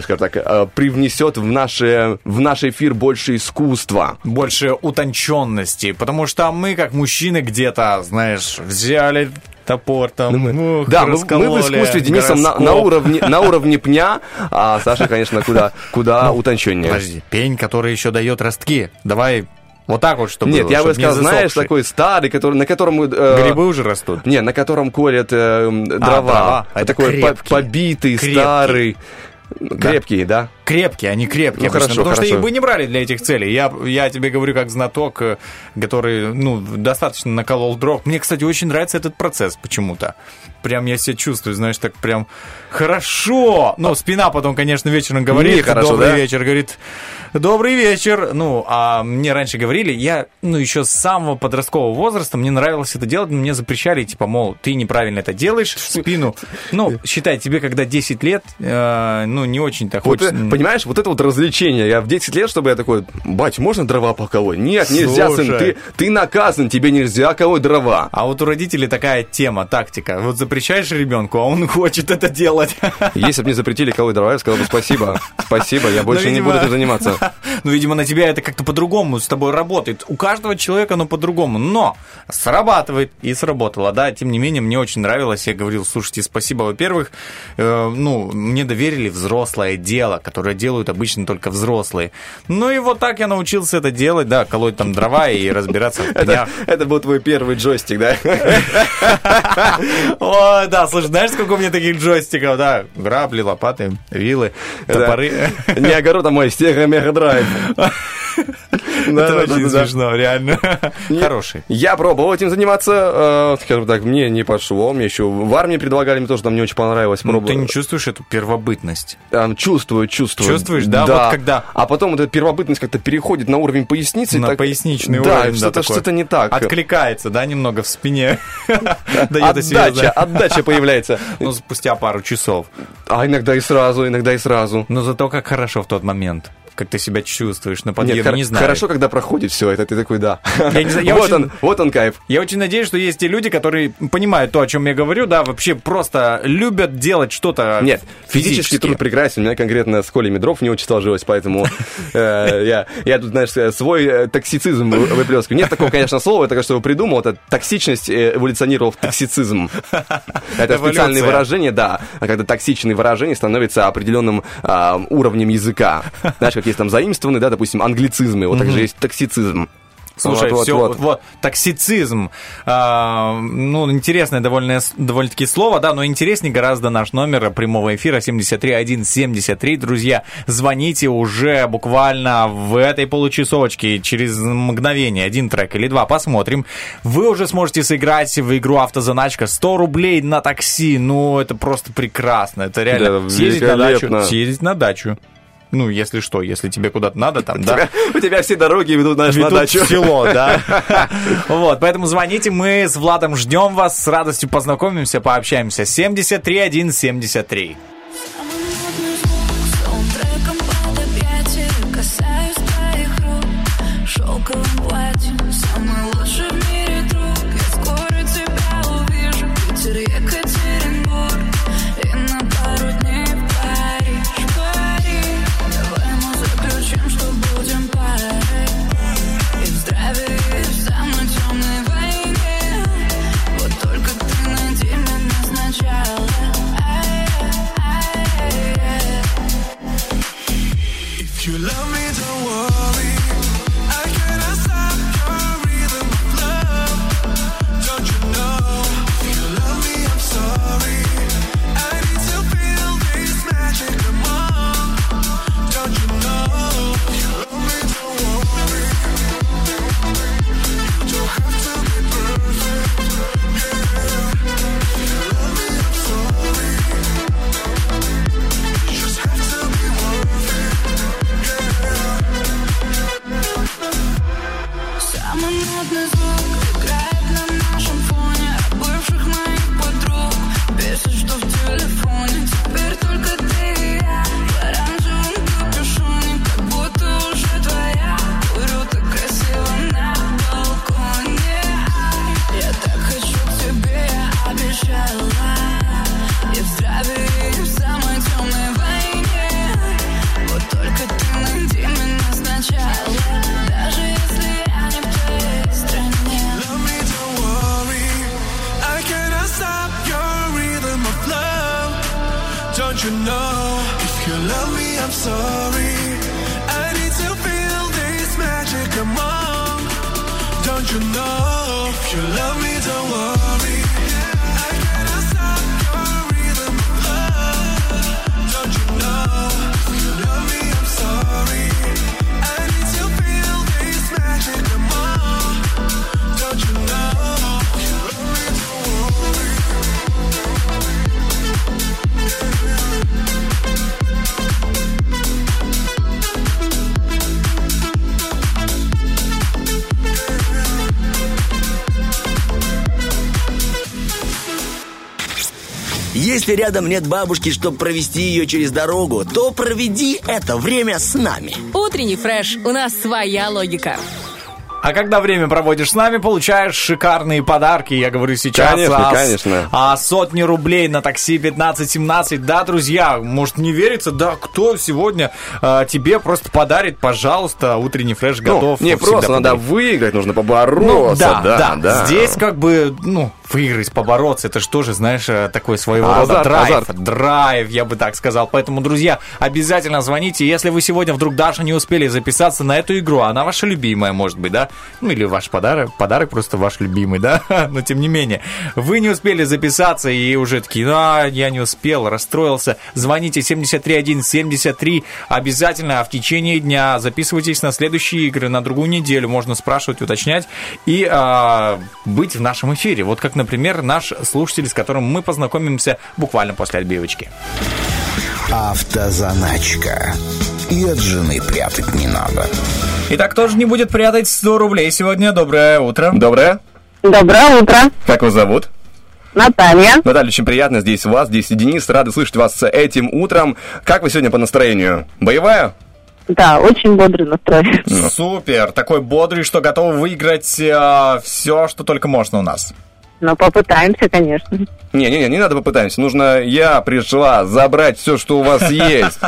скажем так, привнесет в, наши, в наш эфир больше искусства. Больше утонченности, потому что мы, как мужчины, где-то, знаешь, взяли... топор там, ну, ух, да, мы, мы в искусстве Денисом на, на, уровне, на уровне пня, а Саша, конечно, куда, куда ну, утонченнее. Подожди, пень, который еще дает ростки, давай... Вот так вот, чтобы... Нет, было, я чтобы бы сказал, знаешь, такой старый, который, на котором... Э, Грибы уже растут? Нет, на котором колят э, дрова. А, да, это такой крепкий, побитый, крепкий. старый... Крепкие, да? да? Крепкие, они крепкие. Ну, хорошо, потому хорошо. что их бы не брали для этих целей. Я, я тебе говорю как знаток, который, ну, достаточно наколол дров. Мне, кстати, очень нравится этот процесс почему-то. Прям я себя чувствую, знаешь, так прям хорошо. Но спина потом, конечно, вечером говорит. Хорошо, добрый да? вечер, говорит. Добрый вечер. Ну, а мне раньше говорили, я, ну, еще с самого подросткового возраста мне нравилось это делать, но мне запрещали, типа, мол, ты неправильно это делаешь, спину. Ну, считай, тебе, когда десять лет, э, ну, не очень-то вот хочется. Это, понимаешь, вот это вот развлечение. Я в десять лет, чтобы я такой, бать, можно дрова поколоть? Нет, нельзя, Слушай. сын, ты, ты наказан, тебе нельзя колоть дрова. А вот у родителей такая тема, тактика. Вот запрещаешь ребенку, а он хочет это делать. Если бы мне запретили колоть дрова, я сказал бы спасибо, спасибо, я больше не буду этим заниматься. но, видимо, на тебя это как-то по-другому с тобой работает. У каждого человека оно по-другому, но срабатывает и сработало, да. Тем не менее, мне очень нравилось, я говорил, слушайте, спасибо, во-первых, э, ну, мне доверили взрослое дело, которое делают обычно только взрослые. Ну и вот так я научился это делать, да, колоть там дрова и разбираться в пнях. Это был твой первый джойстик, да? О, да, слушай, знаешь, сколько у меня таких джойстиков, да? Грабли, лопаты, вилы, топоры. Не огород, а мой Sega Mega Drive. Это очень смешно, реально. Хороший. Я пробовал этим заниматься, скажем так, мне не пошло, мне еще в армии предлагали, мне тоже там не очень понравилось. Ты не чувствуешь эту первобытность? Чувствую, чувствую. Чувствуешь, да? Вот когда. А потом эта первобытность как-то переходит на уровень поясницы. На поясничный уровень, да, что-то что-то не так. Откликается, да, немного в спине. Отдача, отдача появляется. Ну, спустя пару часов. А иногда и сразу, иногда и сразу. Но зато как хорошо в тот момент. Как ты себя чувствуешь на подъеме, хор- не знаю. Хорошо, когда проходит все это, ты такой, да. Я не знаю, я вот, очень, он, вот он кайф. Я очень надеюсь, что есть те люди, которые понимают то, о чем я говорю, да, вообще просто любят делать что-то. Нет, физически. Физический труд прекрасен. У меня конкретно с Колей Медров не очень сложилось, поэтому я тут, знаешь, свой токсицизм выплескиваю. Нет такого, конечно, слова, это, что я придумал, это токсичность эволюционировала в токсицизм. Это специальные выражения, да, когда токсичные выражения становятся определенным уровнем языка. Знаешь, как есть там заимствованные, да, допустим, англицизмы, вот mm-hmm. также есть токсицизм. Слушай, вот, все, вот, вот. вот токсицизм, а, ну, интересное довольно, довольно-таки слово, да, но интереснее гораздо наш номер прямого эфира семь три один семь три, друзья, звоните уже буквально в этой получасовочке, через мгновение, один трек или два, посмотрим. Вы уже сможете сыграть в игру «Автозаначка», сто рублей на такси, ну, это просто прекрасно, это реально, да, съездить на дачу, съездить на дачу. Ну, если что, если тебе куда-то надо, там, да. У тебя все дороги ведут, знаешь, на дачу. Ведут в село, да. Вот, поэтому звоните, мы с Владом ждем вас, с радостью познакомимся, пообщаемся. семь три один семь три. Если рядом нет бабушки, чтобы провести ее через дорогу, то проведи это время с нами. Утренний фреш. У нас своя логика. А когда время проводишь с нами, получаешь шикарные подарки. Я говорю сейчас конечно, о, конечно. о сотне рублей на такси пятнадцать семнадцать. Да, друзья, может не верится, да, кто сегодня а, тебе просто подарит, пожалуйста, утренний фреш готов. Ну, не просто надо подарить. Выиграть, нужно побороться. Ну, да, да, да, да. Здесь как бы, ну, выиграть, побороться, это же тоже, знаешь, такой своего а, рода азарт, драйв. Азарт. Драйв, я бы так сказал. Поэтому, друзья, обязательно звоните. Если вы сегодня вдруг даже не успели записаться на эту игру, она ваша любимая, может быть, да? Ну, или ваш подарок, подарок просто ваш любимый, да? Но, тем не менее, вы не успели записаться и уже такие, а, я не успел, расстроился. Звоните семь три один семь три обязательно, а в течение дня записывайтесь на следующие игры, на другую неделю. Можно спрашивать, уточнять и а, быть в нашем эфире. Вот как, например, наш слушатель, с которым мы познакомимся буквально после отбивочки. Автозаначка. И от жены прятать не надо. Итак, кто же не будет прятать сто рублей сегодня? Доброе утро. Доброе. Доброе утро. Как вас зовут? Наталья. Наталья, очень приятно здесь вас, здесь и Денис. Рады слышать вас этим утром. Как вы сегодня по настроению? Боевая? Да, очень бодрый настрой. Супер. Такой бодрый, что готовы выиграть э, все, что только можно у нас. Но попытаемся, конечно. Не-не-не, не надо попытаемся. Нужно, я пришла забрать все, что у вас есть.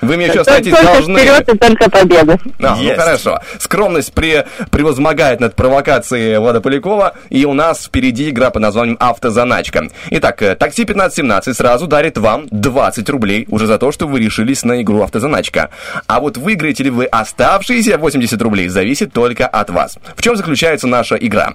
Вы мне сейчас найти должны. Только вперед и только победа. А, ну хорошо. Скромность пре- превозмогает над провокацией Влада Полякова. И у нас впереди игра под названием «Автозаначка». Итак, такси пятнадцать семнадцать сразу дарит вам двадцать рублей уже за то, что вы решились на игру «Автозаначка». А вот выиграете ли вы оставшиеся восемьдесят рублей, зависит только от вас. В чем заключается наша игра?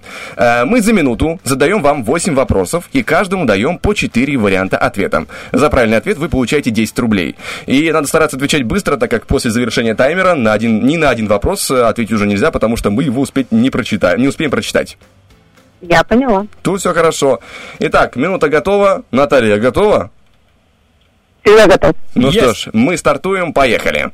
Мы за минуту задаем вам восемь вопросов и каждому даем по четыре варианта ответа. За правильный ответ вы получаете десять рублей. И надо стараться отвечать быстро, так как после завершения таймера на один, ни на один вопрос ответить уже нельзя, потому что мы его успеть не прочитаем, не успеем прочитать. Я поняла. Тут все хорошо. Итак, минута готова. Наталья, готова? Всегда готов. Ну yes. что ж, мы стартуем, поехали.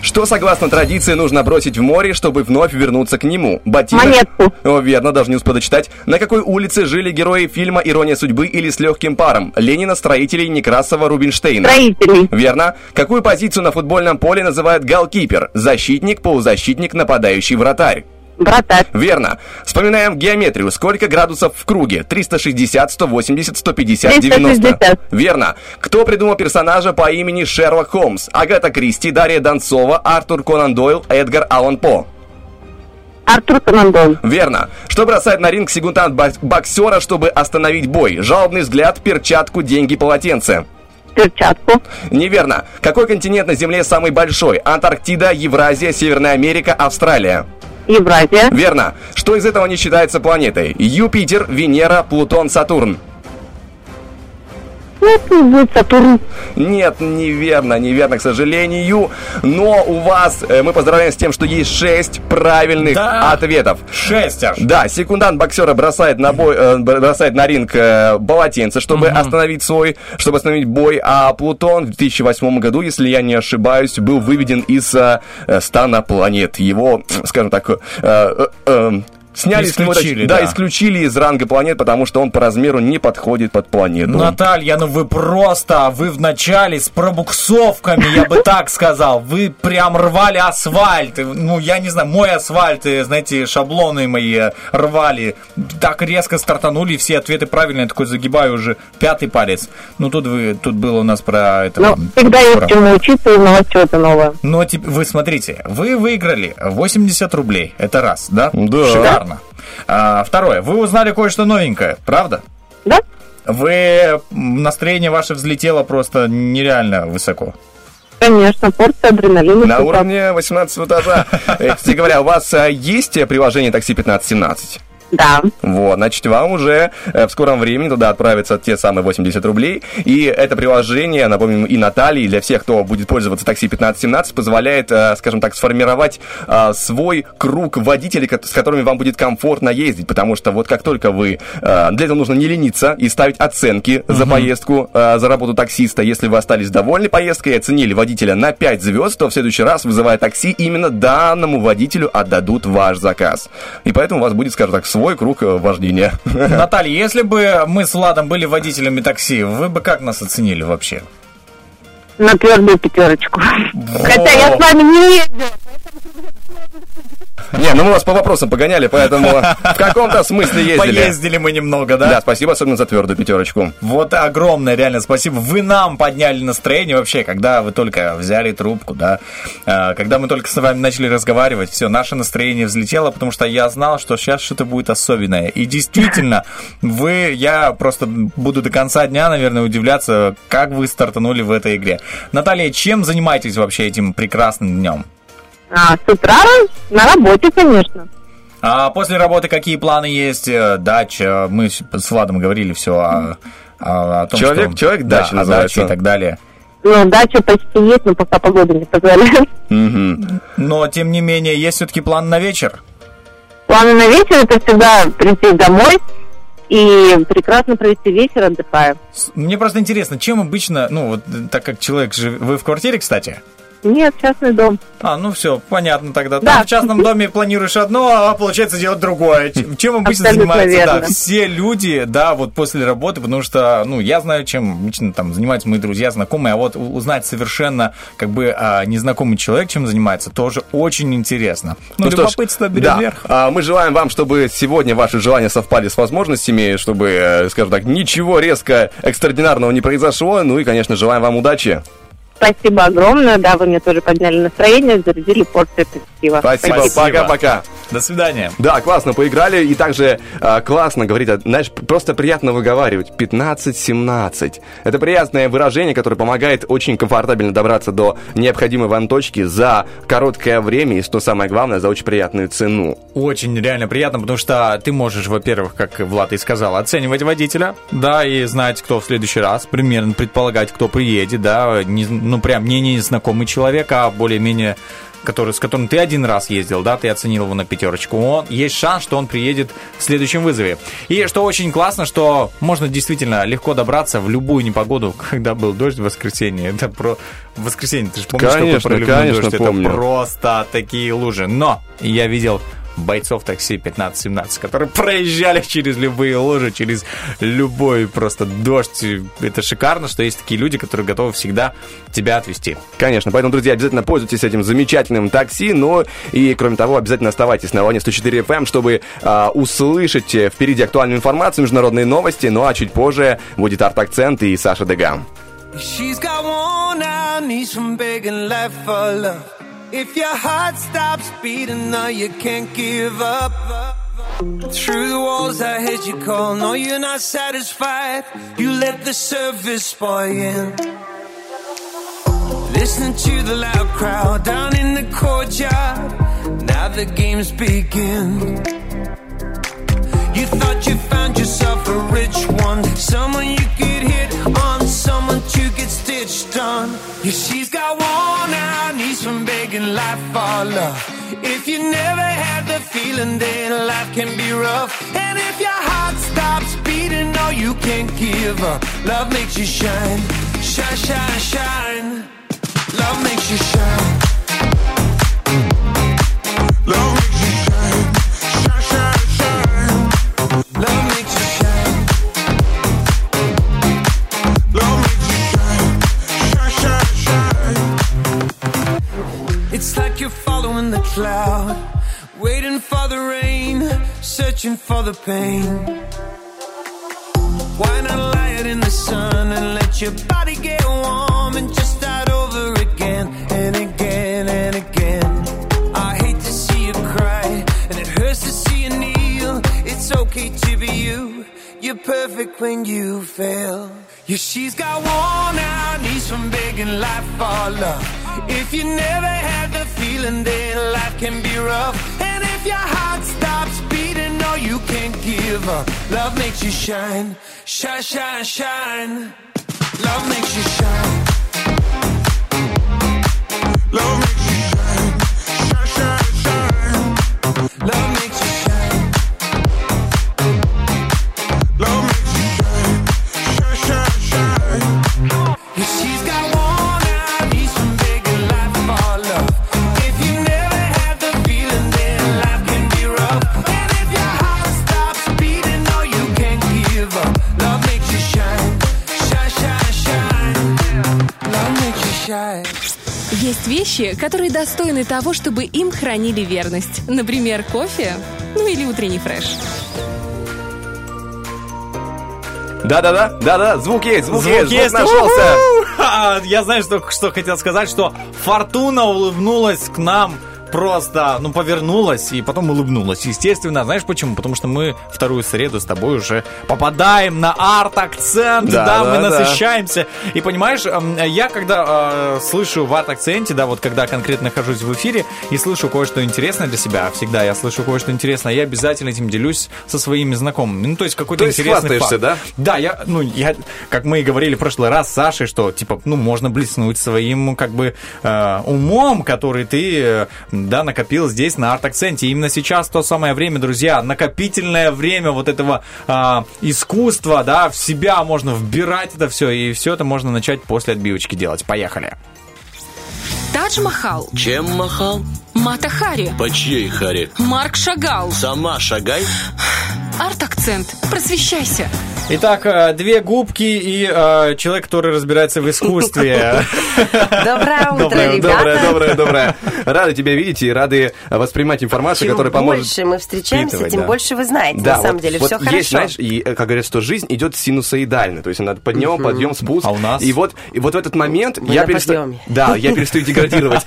Что, согласно традиции, нужно бросить в море, чтобы вновь вернуться к нему? Ботинок... Монетку. О, верно, даже не успел дочитать. На какой улице жили герои фильма «Ирония судьбы» или «С легким паром»? Ленина, Строителей, Некрасова, Рубинштейна. Строителей. Верно. Какую позицию на футбольном поле называют голкипер? Защитник, полузащитник, нападающий, вратарь. Вратарь. Верно. Вспоминаем геометрию. Сколько градусов в круге? триста шестьдесят, сто восемьдесят, сто пятьдесят, девяносто. Верно. Кто придумал персонажа по имени Шерлок Холмс? Агата Кристи, Дарья Донцова, Артур Конан Дойл, Эдгар Аллан По. Артур Конан Дойл. Верно. Что бросает на ринг секундант боксера, чтобы остановить бой? Жалобный взгляд, перчатку, деньги, полотенце. Перчатку. Неверно. Какой континент на Земле самый большой? Антарктида, Евразия, Северная Америка, Австралия. Евразия. Верно. Что из этого не считается планетой? Юпитер, Венера, Плутон, Сатурн. Нет, Сатурн. Нет, неверно, неверно, к сожалению. Но у вас, э, мы поздравляем с тем, что есть шесть правильных да. ответов. Шесть аж. Да, секундант боксера бросает на, бой, э, бросает на ринг э, полотенце, чтобы mm-hmm. остановить свой, чтобы остановить бой. А Плутон в две тысячи восьмом году, если я не ошибаюсь, был выведен из э, стана планет. Его, скажем так... Э, э, э, Сняли, исключили, да. да, исключили из ранга планет, потому что он по размеру не подходит под планету. Наталья, ну вы просто, вы в начале с пробуксовками, я бы так сказал. Вы прям рвали асфальт. Ну, я не знаю, мой асфальт, знаете, шаблоны мои рвали. Так резко стартанули, все ответы правильные. Я такой загибаю уже пятый палец. Ну, тут вы, тут было у нас про это... Ну, всегда есть чему учиться, и новость чего-то новое. Но вы смотрите, вы выиграли восемьдесят рублей. Это раз, да? Да. Шикарно. А, второе. Вы узнали кое-что новенькое, правда? Да. Вы... Настроение ваше взлетело просто нереально высоко. Конечно, порция адреналина. На уровне восемнадцатого этажа. Кстати говоря, у вас есть приложение такси пятнадцать семнадцать? Да. Вот, значит, вам уже в скором времени туда отправятся те самые восемьдесят рублей. И это приложение, напомним, и Наталье, и для всех, кто будет пользоваться такси пятнадцать семнадцать, позволяет, скажем так, сформировать свой круг водителей, с которыми вам будет комфортно ездить. Потому что вот как только вы... Для этого нужно не лениться и ставить оценки за uh-huh. поездку, за работу таксиста. Если вы остались довольны поездкой и оценили водителя на пять звезд, то в следующий раз, вызывая такси, именно данному водителю отдадут ваш заказ. И поэтому у вас будет, скажем так, свой круг вождения. Наталья, если бы мы с Владом были водителями такси, вы бы как нас оценили вообще? На твердую пятерочку. Хотя я с вами не ездила. Не, ну мы вас по вопросам погоняли, поэтому в каком-то смысле ездили. Поездили мы немного, да? Да, спасибо, особенно за твердую пятерочку. Вот огромное, реально, спасибо. Вы нам подняли настроение вообще, когда вы только взяли трубку, да? Когда мы только с вами начали разговаривать, все, наше настроение взлетело, потому что я знал, что сейчас что-то будет особенное. И действительно, вы, я просто буду до конца дня, наверное, удивляться, как вы стартанули в этой игре. Наталья, чем занимаетесь вообще этим прекрасным днем? А, с утра на работе, конечно. А после работы какие планы есть? Дача, мы с Владом говорили все о, о том, человек, что... Человек, да, дача называется. О даче и так далее. Ну, дача почти есть, но пока погода не позволяет. Угу. Но, тем не менее, есть все-таки план на вечер? Планы на вечер – это всегда прийти домой и прекрасно провести вечер, отдыхая. Мне просто интересно, чем обычно, ну, вот так как человек жив... Вы в квартире, кстати? Нет, частный дом. А, ну все, понятно тогда. Да. Там в частном доме планируешь одно, а получается делать другое. Чем обычно абсолютно занимаются, да, все люди, да, вот после работы, потому что, ну, я знаю, чем обычно там занимаются мои друзья, знакомые, а вот узнать совершенно, как бы, незнакомый человек, чем занимается, тоже очень интересно. Ну, ну любопытство берет да. вверх. А, мы желаем вам, чтобы сегодня ваши желания совпали с возможностями, чтобы, скажем так, ничего резко экстраординарного не произошло, ну и, конечно, желаем вам удачи. Спасибо огромное, да, вы мне тоже подняли настроение, зарядили порцию позитива. Спасибо, Спасибо. Пока-пока. До свидания. Да, классно поиграли, и также э, классно говорить, знаешь, просто приятно выговаривать, пятнадцать семнадцать. Это приятное выражение, которое помогает очень комфортабельно добраться до необходимой вам точки за короткое время, и, что самое главное, за очень приятную цену. Очень реально приятно, потому что ты можешь, во-первых, как Влад и сказал, оценивать водителя, да, и знать, кто в следующий раз, примерно предполагать, кто приедет, да, не ну, прям не незнакомый человек, а более-менее, который, с которым ты один раз ездил, да, ты оценил его на пятерочку. Он, есть шанс, что он приедет в следующем вызове. И что очень классно, что можно действительно легко добраться в любую непогоду, когда был дождь в воскресенье. Это про... В воскресенье, ты же помнишь, конечно, что про ливневый конечно, дождь? Помню. Это просто такие лужи. Но я видел... бойцов такси пятнадцать семнадцать, которые проезжали через любые лужи, через любой просто дождь. Это шикарно, что есть такие люди, которые готовы всегда тебя отвезти. Конечно, поэтому, друзья, обязательно пользуйтесь этим замечательным такси, но и, кроме того, обязательно оставайтесь на волне сто четыре эф эм, чтобы а, услышать впереди актуальную информацию, международные новости, ну а чуть позже будет «Арт-акцент» и Саша Дега. If your heart stops beating, no, you can't give up. Through the walls I heard you call, no, you're not satisfied. You let the service boy in. Listening to the loud crowd down in the courtyard. Now the games begin. You thought you found yourself a rich one, someone you could hit on, someone to get stitched on. Yeah, she's got worn out knees from begging life for love. If you never had the feeling, then life can be rough. And if your heart stops beating, no, you can't give up. Love makes you shine, shine, shine, shine. Love makes you shine. Love makes you shine, shine, shine, shine. Love makes you shine. Love makes you shine, shine, shine, shine. It's like you're following the cloud, waiting for the rain, searching for the pain. Why not lie it in the sun and let your body get warm and just start over again and again and again? I hate to see you cry and it hurts to see you kneel. It's okay to be you. You're perfect when you fail. Yeah, she's got worn out knees from begging life for love. If you never had the feeling, then life can be rough. And if your heart stops beating, no, you can't give up. Love makes you shine, shine, shine, shine. Love makes you shine. Love makes you shine, shine, shine, shine. Love makes you shine. Yeah. Есть вещи, которые достойны того, чтобы им хранили верность. Например, кофе, ну или утренний фреш. Да-да-да, да-да, звук есть, звук, звук есть, звук есть, нашелся. Ха, я знаю, что, что хотел сказать, что фортуна улыбнулась к нам. Просто, ну, повернулась и потом улыбнулась. Естественно, знаешь почему? Потому что мы вторую среду с тобой уже попадаем на арт-акцент. Да, да, да, мы насыщаемся. Да. И понимаешь, я когда э, слышу в арт-акценте, да, вот когда конкретно нахожусь в эфире и слышу кое-что интересное для себя, всегда я слышу кое-что интересное, я обязательно этим делюсь со своими знакомыми. Ну, то есть какой-то то интересный факт. Да? Да, я, ну, я, как мы и говорили в прошлый раз с Сашей, что, типа, ну, можно блеснуть своим, как бы, э, умом, который ты... Да, накопил здесь на арт-акценте. И именно сейчас то самое время, друзья, накопительное время вот этого а, искусства, да, в себя можно вбирать это все, и все это можно начать после отбивочки делать. Поехали. Тадж-Махал. Чем махал? Мата Хари. По чьей Хари? Марк Шагал. Сама шагай. Арт-акцент. Просвещайся. Итак, две губки и э, человек, который разбирается в искусстве. Доброе утро, ребята. Доброе, доброе, доброе. Рады тебя видеть и рады воспринимать информацию, которая поможет. Чем больше мы встречаемся, тем больше вы знаете. На самом деле, все хорошо. Есть, знаешь, и как говорят, что жизнь идет синусоидально. То есть она подъем, подъем, спуск. А у нас? И вот в этот момент я перестаю... Да, я перестаю деградировать.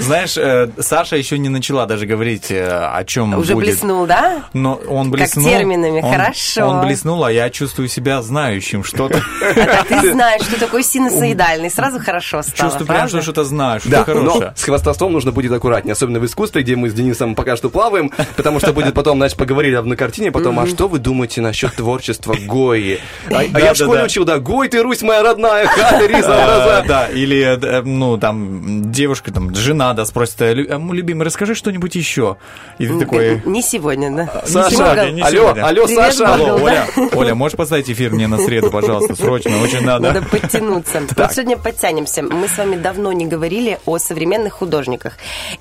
Знаешь, Саша еще не начала даже говорить, о чем будет. Уже блеснул, да? Но он блеснул. Как терминами, хорошо. Он блеснул, а я чувствую себя знающим что-то. А ты знаешь, что такое синусоидальный, сразу хорошо стало. Чувствую прям, что что-то знаешь, что хорошее. С хвастовством нужно будет аккуратнее, особенно в искусстве, где мы с Денисом пока что плаваем, потому что будет потом, значит, поговорили об картине, потом, а что вы думаете насчет творчества Гои? А я в школе учил, да, Гой, ты Русь моя родная, хата, риза, да, или, ну, там, девушка, там, жена, да, спросит, любимый, расскажи что-нибудь еще. И ты такой... Не сегодня, да. Саша, алло, алло, Саша, алло, Оля, Оля, можешь поставить эфир мне на среду, пожалуйста, срочно, очень надо. Надо подтянуться. Вот сегодня подтянемся. Мы с вами давно не говорили о современных художниках.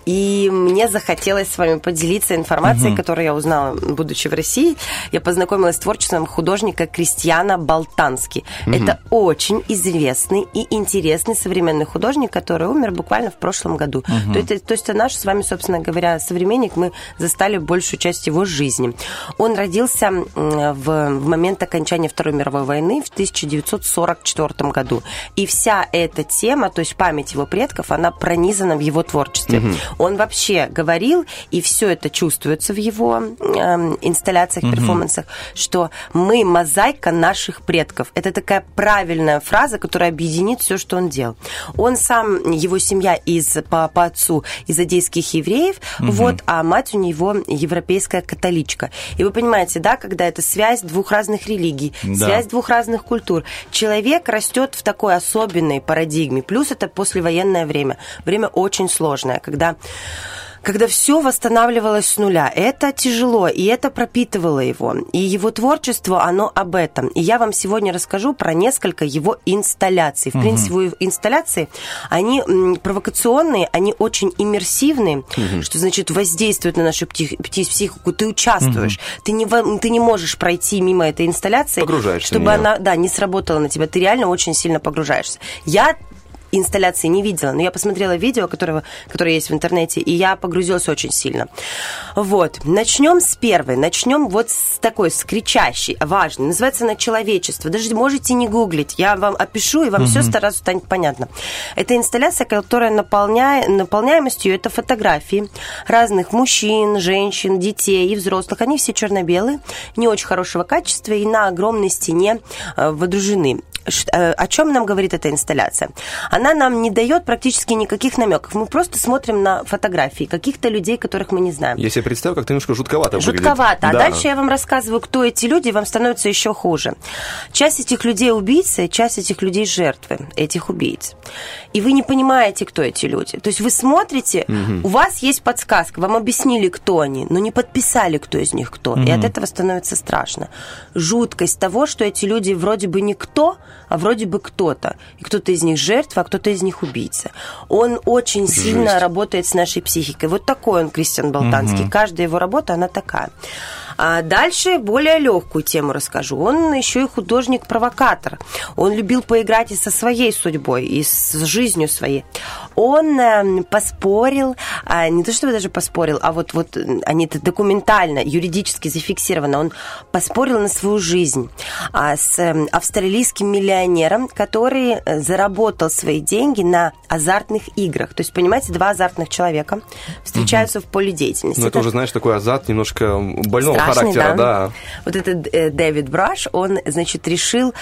И мне захотелось с вами поделиться информацией, угу. которую я узнала, будучи в России. Я познакомилась с творчеством художника Кристиана Болтански. Угу. Это очень известный и интересный современный художник, который умер буквально в прошлом году. Угу. То есть, то есть наш с вами, собственно говоря, современник, мы застали большую часть его жизни. Он родился в, в момент окончания Второй мировой войны в тысяча девятьсот сорок четвёртом году. И вся эта тема, то есть память его предков, она пронизана в его творчестве. Угу. Он вообще говорил, и все это чувствуется в его э, инсталляциях, угу. перформансах, что мы мозаика наших предков. Это такая правильная фраза, которая объединит все, что он делал. Он сам, его семья из, по, по отцу из адейских евреев, угу. вот, а мать у него европейская католичка. И вы понимаете, да, когда это связь двух разных религий, да. связь двух разных культур. Человек растет в такой особенной парадигме. Плюс это послевоенное время. Время очень сложное, когда... когда все восстанавливалось с нуля. Это тяжело, и это пропитывало его. И его творчество, оно об этом. И я вам сегодня расскажу про несколько его инсталляций. В угу. принципе, его инсталляции, они провокационные, они очень иммерсивные, угу. что значит воздействуют на нашу пти- психику. Ты участвуешь. Угу. Ты, не, ты не можешь пройти мимо этой инсталляции, чтобы она да, не сработала на тебя. Ты реально очень сильно погружаешься. Я... инсталляции не видела, но я посмотрела видео, которое, которое есть в интернете, и я погрузилась очень сильно. Вот. Начнем с первой. Начнем вот с такой, с кричащей, важной. Называется она «Человечество». Даже можете не гуглить. Я вам опишу, и вам угу. все сразу станет понятно. Это инсталляция, которая наполняет, наполняемостью, это фотографии разных мужчин, женщин, детей и взрослых. Они все черно-белые, не очень хорошего качества и на огромной стене водружены. О чем нам говорит эта инсталляция? Она нам не дает практически никаких намеков. Мы просто смотрим на фотографии каких-то людей, которых мы не знаем. Я себе представил, как-то немножко жутковато выглядит. Жутковато. А да. дальше я вам рассказываю, кто эти люди, и вам становится еще хуже. Часть этих людей убийцы, часть этих людей жертвы этих убийц. И вы не понимаете, кто эти люди. То есть вы смотрите, угу. у вас есть подсказка, вам объяснили, кто они, но не подписали, кто из них кто. Угу. И от этого становится страшно. Жуткость того, что эти люди вроде бы никто, а вроде бы кто-то. И кто-то из них жертва, а кто-то из них убийца. Он очень Жесть. сильно работает с нашей психикой. Вот такой он, Кристиан Болтански. Угу. Каждая его работа, она такая. А дальше более легкую тему расскажу. Он еще и художник-провокатор. Он любил поиграть и со своей судьбой, и с жизнью своей. Он поспорил, не то чтобы даже поспорил, а вот, вот они это документально, юридически зафиксировано, он поспорил на свою жизнь с австралийским миллионером, который заработал свои деньги на азартных играх. То есть, понимаете, два азартных человека встречаются угу. в поле деятельности. Ну, это, это уже, знаешь, такой азарт немножко больного страшный, характера. Да. Да. Вот этот Дэвид Браш, он, значит, решил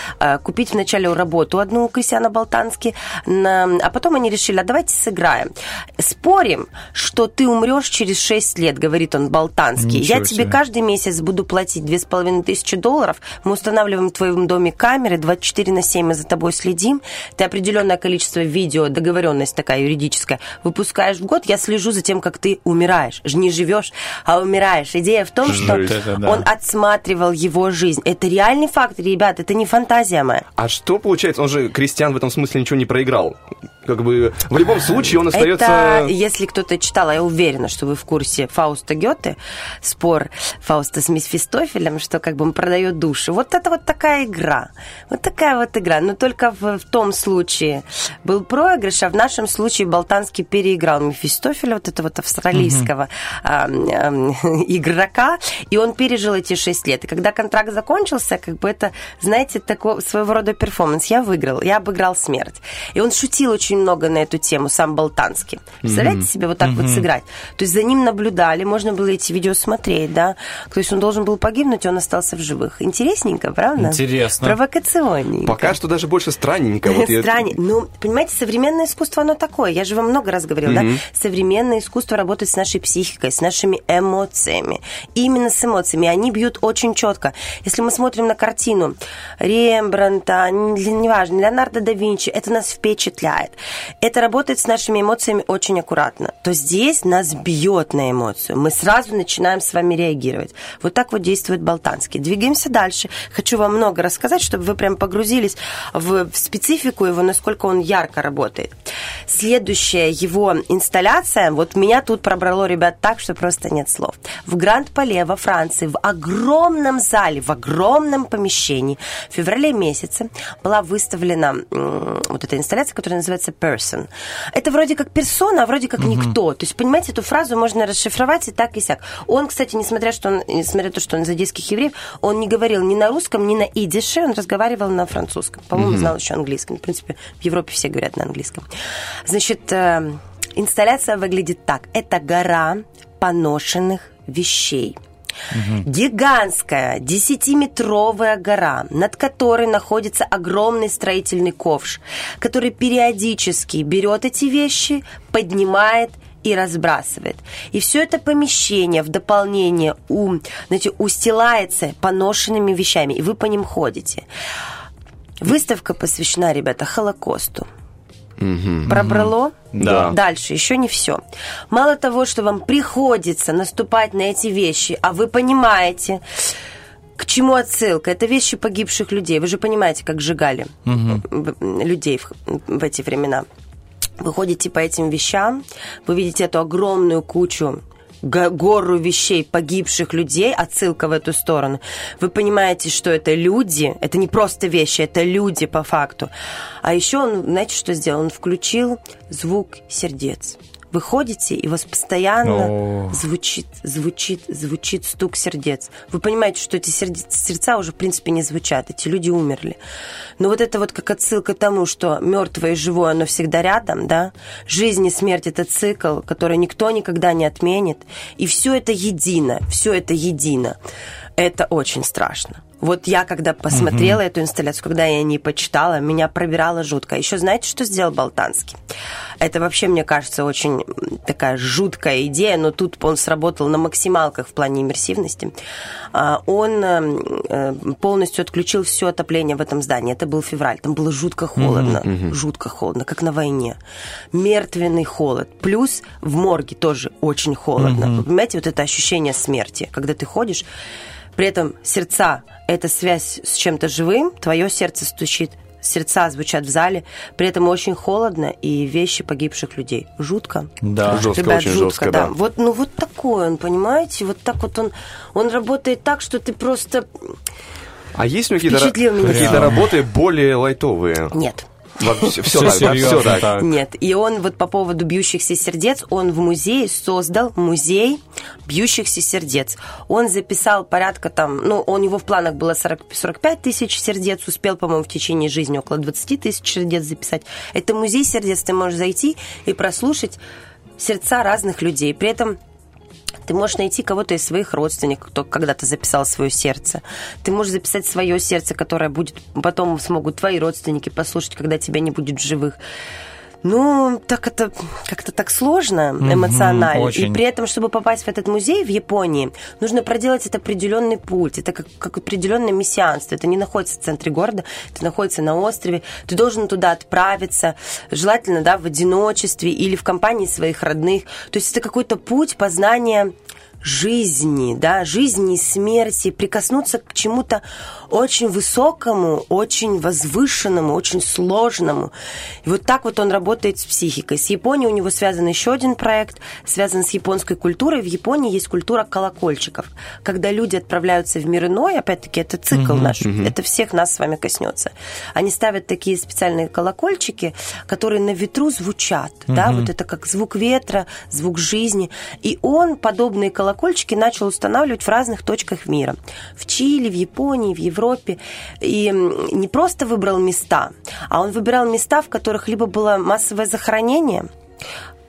купить вначале работу одну у Кристиана Болтански, а потом они решили, а давайте сыграем. Спорим, что ты умрешь через шесть лет, говорит он Болтанский. Ничего Я тебе себе. каждый месяц буду платить две с половиной тысячи долларов, мы устанавливаем в твоем доме камеры, двадцать четыре на семь мы за тобой следим, ты определенное количество видео, договоренность такая юридическая, выпускаешь в год, я слежу за тем, как ты умираешь. Не живешь, а умираешь. Идея в том, что это, да. он отсматривал его жизнь. Это реальный факт, ребят, это не фантазия моя. А что получается? Он же, Кристиан, в этом смысле ничего не проиграл. Как бы в любом случае он остается... Это, если кто-то читал, а я уверена, что вы в курсе Фауста Гёте, спор Фауста с Мефистофелем, что как бы он продает души. Вот это вот такая игра. Вот такая вот игра. Но только в, в том случае был проигрыш, а в нашем случае Болтанский переиграл Мефистофеля, вот этого вот австралийского mm-hmm. э, э, игрока, и он пережил эти шесть лет. И когда контракт закончился, как бы это, знаете, такой своего рода перформанс. Я выиграл, я обыграл смерть. И он шутил очень много на эту тему, сам Болтанский. Представляете mm-hmm. себе вот так mm-hmm. вот сыграть? То есть за ним наблюдали, можно было эти видео смотреть, да? То есть он должен был погибнуть, он остался в живых. Интересненько, правда? Интересно. Провокационненько. Пока что даже больше странненько. Вот Странне... я... Ну, понимаете, современное искусство, оно такое. Я же вам много раз говорила, mm-hmm. да? Современное искусство работает с нашей психикой, с нашими эмоциями. Именно с эмоциями. Они бьют очень четко. Если мы смотрим на картину Рембрандта, неважно, Леонардо да Винчи, это нас впечатляет. Это работает с нашими эмоциями очень аккуратно. То здесь нас бьет на эмоцию. Мы сразу начинаем с вами реагировать. Вот так вот действует Болтанский. Двигаемся дальше. Хочу вам много рассказать, чтобы вы прям погрузились в специфику его, насколько он ярко работает. Следующая его инсталляция, вот меня тут пробрало, ребят, так, что просто нет слов. В Гранд-Пале во Франции, в огромном зале, в огромном помещении в феврале месяце была выставлена м- вот эта инсталляция, которая называется Person. Это вроде как персона, а вроде как угу. никто. То есть, понимаете, эту фразу можно расшифровать и так, и сяк. Он, кстати, несмотря, что он, несмотря на то, что он из одесских евреев, он не говорил ни на русском, ни на идише, он разговаривал на французском. По-моему, угу. знал еще английский. В принципе, в Европе все говорят на английском. Значит, э, инсталляция выглядит так. Это гора поношенных вещей. Угу. Гигантская десятиметровая гора, над которой находится огромный строительный ковш, который периодически берет эти вещи, поднимает и разбрасывает. И все это помещение в дополнение у, знаете, устилается поношенными вещами, и вы по ним ходите. Выставка посвящена, ребята, Холокосту. Угу. Пробрало? Да. Дальше еще не все. Мало того, что вам приходится наступать на эти вещи, а вы понимаете, к чему отсылка. Это вещи погибших людей. Вы же понимаете, как сжигали угу. людей в, в эти времена. Вы ходите по этим вещам, вы видите эту огромную кучу, гору вещей погибших людей, отсылка в эту сторону. Вы понимаете, что это люди, это не просто вещи, это люди по факту. А еще он, знаете, что сделал? Он включил звук сердец. Вы ходите, и у вас постоянно О. звучит, звучит, звучит стук сердец. Вы понимаете, что эти сердец, сердца уже, в принципе, не звучат. Эти люди умерли. Но вот это вот как отсылка к тому, что мертвое и живое, оно всегда рядом, да? Жизнь и смерть – это цикл, который никто никогда не отменит. И все это едино, все это едино. Это очень страшно. Вот я, когда посмотрела mm-hmm. эту инсталляцию, когда я не почитала, меня пробирало жутко. Еще знаете, что сделал Болтанский? Это вообще, мне кажется, очень такая жуткая идея, но тут он сработал на максималках в плане иммерсивности. Он полностью отключил все отопление в этом здании. Это был февраль. Там было жутко холодно. Mm-hmm. Жутко холодно, как на войне. Мертвенный холод. Плюс в морге тоже очень холодно. Mm-hmm. Вы понимаете, вот это ощущение смерти, когда ты ходишь. При этом сердца – это связь с чем-то живым, твое сердце стучит, сердца звучат в зале, при этом очень холодно, и вещи погибших людей. Жутко. Да, жестко, ребят, очень жутко, жестко, да. да. Вот, ну, вот такой он, понимаете? Вот так вот он, он работает так, что ты просто... А есть какие-то, какие-то работы более лайтовые? Нет. Все, все так, серьезно, все так. Нет, и он вот по поводу бьющихся сердец, он в музее создал музей бьющихся сердец. Он записал порядка там, ну, у него в планах было сорок пять тысяч сердец, успел, по-моему, в течение жизни около двадцать тысяч сердец записать. Это музей сердец, ты можешь зайти и прослушать сердца разных людей. При этом... Ты можешь найти кого-то из своих родственников, кто когда-то записал свое сердце. Ты можешь записать свое сердце, которое будет потом смогут твои родственники послушать, когда тебя не будет в живых. Ну, так это как-то так сложно эмоционально. Mm-hmm, и при этом, чтобы попасть в этот музей в Японии, нужно проделать это определенный путь. Это как, как определенное мессианство. Это не находится в центре города, это находится на острове. Ты должен туда отправиться, желательно, да, в одиночестве или в компании своих родных. То есть это какой-то путь познания жизни, да, жизни и смерти, прикоснуться к чему-то очень высокому, очень возвышенному, очень сложному. И вот так вот он работает с психикой. С Японией у него связан еще один проект, связан с японской культурой. В Японии есть культура колокольчиков. Когда люди отправляются в мир иной, опять-таки, это цикл uh-huh, наш, uh-huh. это всех нас с вами коснется. Они ставят такие специальные колокольчики, которые на ветру звучат, uh-huh. да, вот это как звук ветра, звук жизни. И он, подобные колокольчики, колокольчики начал устанавливать в разных точках мира. В Чили, в Японии, в Европе. И не просто выбрал места, а он выбирал места, в которых либо было массовое захоронение,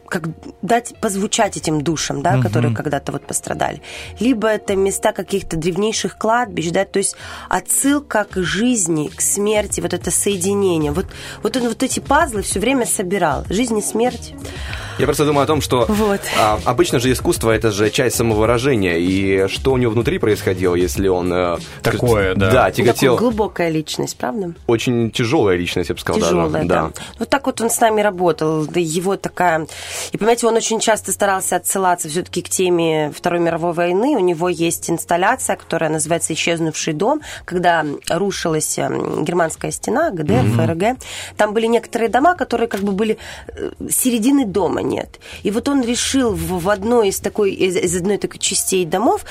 как дать позвучать этим душам, да, угу. которые когда-то вот пострадали. Либо это места каких-то древнейших кладбищ, да, то есть отсылка к жизни, к смерти, вот это соединение. Вот, вот он вот эти пазлы все время собирал. Жизнь и смерть. Я просто думаю о том, что вот. а, обычно же искусство — это же часть самовыражения, и что у него внутри происходило, если он... Э, Такое, да. Да, тяготел. Такая глубокая личность, правда? Очень тяжелая личность, я бы сказал. Тяжелая, да. да. Вот так вот он с нами работал. Да, его такая... И, понимаете, он очень часто старался отсылаться все-таки к теме Второй мировой войны. У него есть инсталляция, которая называется «Исчезнувший дом», когда рушилась Германская стена, ГДР, mm-hmm. ФРГ. Там были некоторые дома, которые как бы были... Середины дома нет. И вот он решил в одной из, такой, из одной такой частей домов...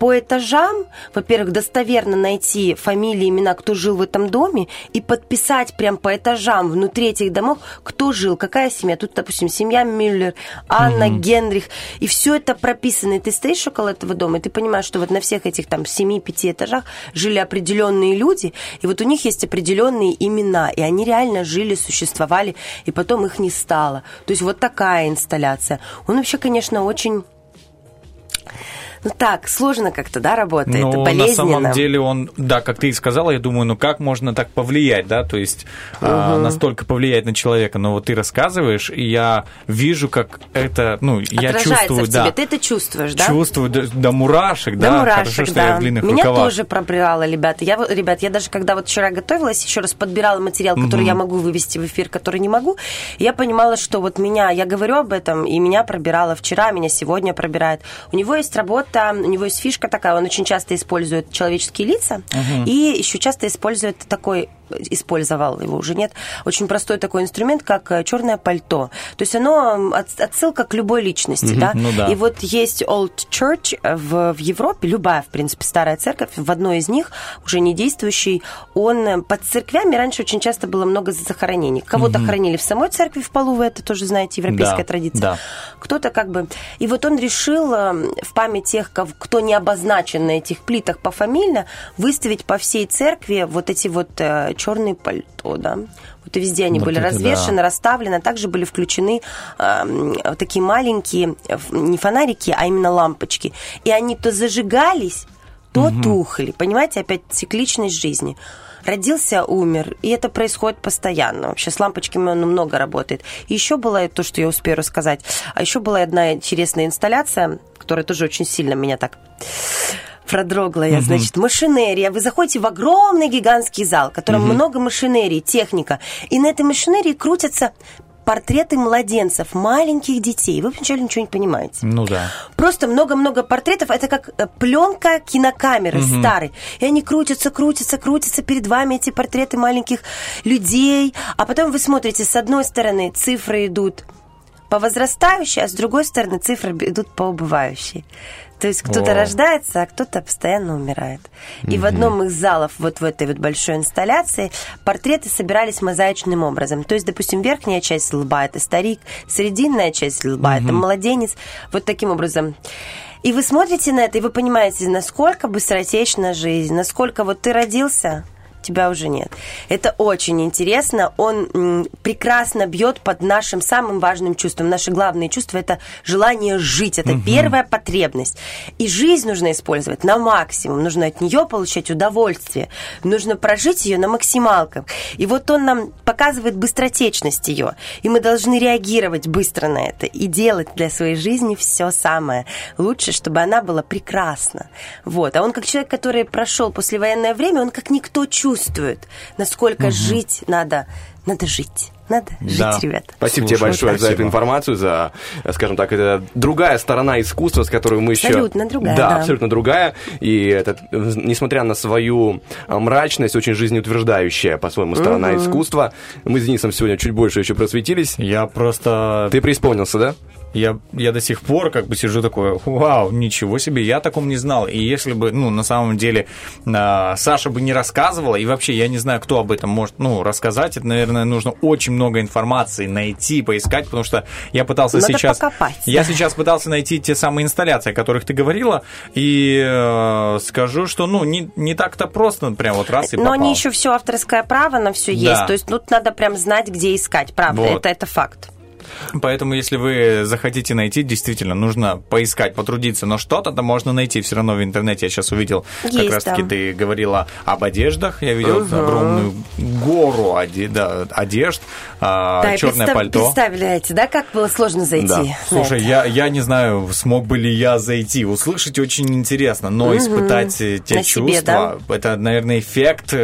По этажам, во-первых, достоверно найти фамилии, имена, кто жил в этом доме, и подписать прям по этажам внутри этих домов, кто жил, какая семья. Тут, допустим, семья Мюллер, Анна, mm-hmm. Генрих. И все это прописано. И ты стоишь около этого дома, и ты понимаешь, что вот на всех этих там семи-пяти этажах жили определенные люди, и вот у них есть определенные имена, и они реально жили, существовали, и потом их не стало. То есть вот такая инсталляция. Он вообще, конечно, очень... Ну так, сложно как-то, да, работает, ну, болезненно. На самом деле он, да, как ты и сказала, я думаю, ну как можно так повлиять, да, то есть угу. а, настолько повлиять на человека. Но вот ты рассказываешь, и я вижу, как это, ну, я отражается чувствую, в да. тебе, ты это чувствуешь, да? Чувствую до, до мурашек, до да, мурашек, хорошо, что да. я в длинных Меня рукавах. Тоже пробирало, ребята. Я, ребят, я даже когда вот вчера готовилась, еще раз подбирала материал, который угу. я могу вывести в эфир, который не могу, я понимала, что вот меня, я говорю об этом, и меня пробирало вчера, меня сегодня пробирает. У него есть работа, там, у него есть фишка такая, он очень часто использует человеческие лица uh-huh. и еще часто использует такой, использовал, его уже нет, очень простой такой инструмент, как черное пальто. То есть оно от, отсылка к любой личности, uh-huh. да? Ну, да. И вот есть Old Church в, в Европе, любая, в принципе, старая церковь, в одной из них, уже не действующий, он под церквями раньше очень часто было много захоронений. Кого-то uh-huh. хоронили в самой церкви в полу, вы это тоже знаете, европейская да, традиция. Да. Кто-то как бы... И вот он решил в память тех, кто не обозначен на этих плитах пофамильно, выставить по всей церкви вот эти вот э, черные пальто, да. Вот и везде они вот были развешаны, да. расставлены. Также были включены э, такие маленькие, не фонарики, а именно лампочки. И они то зажигались, то угу. тухли. Понимаете, опять цикличность жизни. Родился, умер, и это происходит постоянно. Вообще с лампочками он много работает. И еще было то, что я успею рассказать. А еще была одна интересная инсталляция, которая тоже очень сильно меня так продрогла я, mm-hmm. значит, машинерия. Вы заходите в огромный гигантский зал, в котором mm-hmm. много машинерии, техника. И на этой машинерии крутятся портреты младенцев, маленьких детей. Вы вначале ничего не понимаете. Ну да. Просто много-много портретов. Это как пленка кинокамеры угу. старой. И они крутятся, крутятся, крутятся перед вами, эти портреты маленьких людей. А потом вы смотрите, с одной стороны цифры идут по возрастающей, а с другой стороны цифры идут по убывающей. То есть кто-то О. рождается, а кто-то постоянно умирает. И mm-hmm. в одном из залов вот в этой вот большой инсталляции портреты собирались мозаичным образом. То есть, допустим, верхняя часть лба – это старик, срединная часть лба mm-hmm. – это младенец. Вот таким образом. И вы смотрите на это, и вы понимаете, насколько быстротечна жизнь, насколько вот ты родился, тебя уже нет. Это очень интересно. Он м, прекрасно бьет под нашим самым важным чувством. Наше главное чувство – это желание жить. Это угу. первая потребность. И жизнь нужно использовать на максимум. Нужно от нее получать удовольствие. Нужно прожить ее на максималках. И вот он нам показывает быстротечность ее. И мы должны реагировать быстро на это. И делать для своей жизни все самое. Лучше, чтобы она была прекрасна. Вот. А он как человек, который прошел послевоенное время, он как никто чувствует. Чувствует, насколько угу. жить надо. Надо жить. Надо да. жить, ребята. Спасибо Слушай, тебе большое спасибо. За эту информацию, за, скажем так, это другая сторона искусства, с которой мы еще... Абсолютно другая. Да, да, абсолютно другая. И это, несмотря на свою мрачность, очень жизнеутверждающая, по-своему, сторона угу. искусства. Мы с Денисом сегодня чуть больше еще просветились. Я просто... Ты преисполнился, да? Я, я до сих пор как бы сижу такой, вау, ничего себе, я о таком не знал. И если бы, ну, на самом деле, э, Саша бы не рассказывала, и вообще я не знаю, кто об этом может, ну, рассказать. Это, наверное, нужно очень много информации найти, поискать, потому что я пытался Надо сейчас... покопать. Я сейчас пытался найти те самые инсталляции, о которых ты говорила, и э, скажу, что, ну, не, не так-то просто, прям вот раз и попал. Но они еще все авторское право на все да. есть, то есть тут надо прям знать, где искать, правда, вот. это, это факт. Поэтому, если вы захотите найти, действительно, нужно поискать, потрудиться. Но что-то там можно найти все равно в интернете. Я сейчас увидел, Есть как раз-таки там. Ты говорила об одеждах. Я видел угу. огромную гору одежд, да, черное представ... пальто. Представляете, да, как было сложно зайти? Да. Слушай, я, я не знаю, смог бы ли я зайти. Услышать очень интересно, но угу. испытать те На чувства, себе, да? это, наверное, эффект...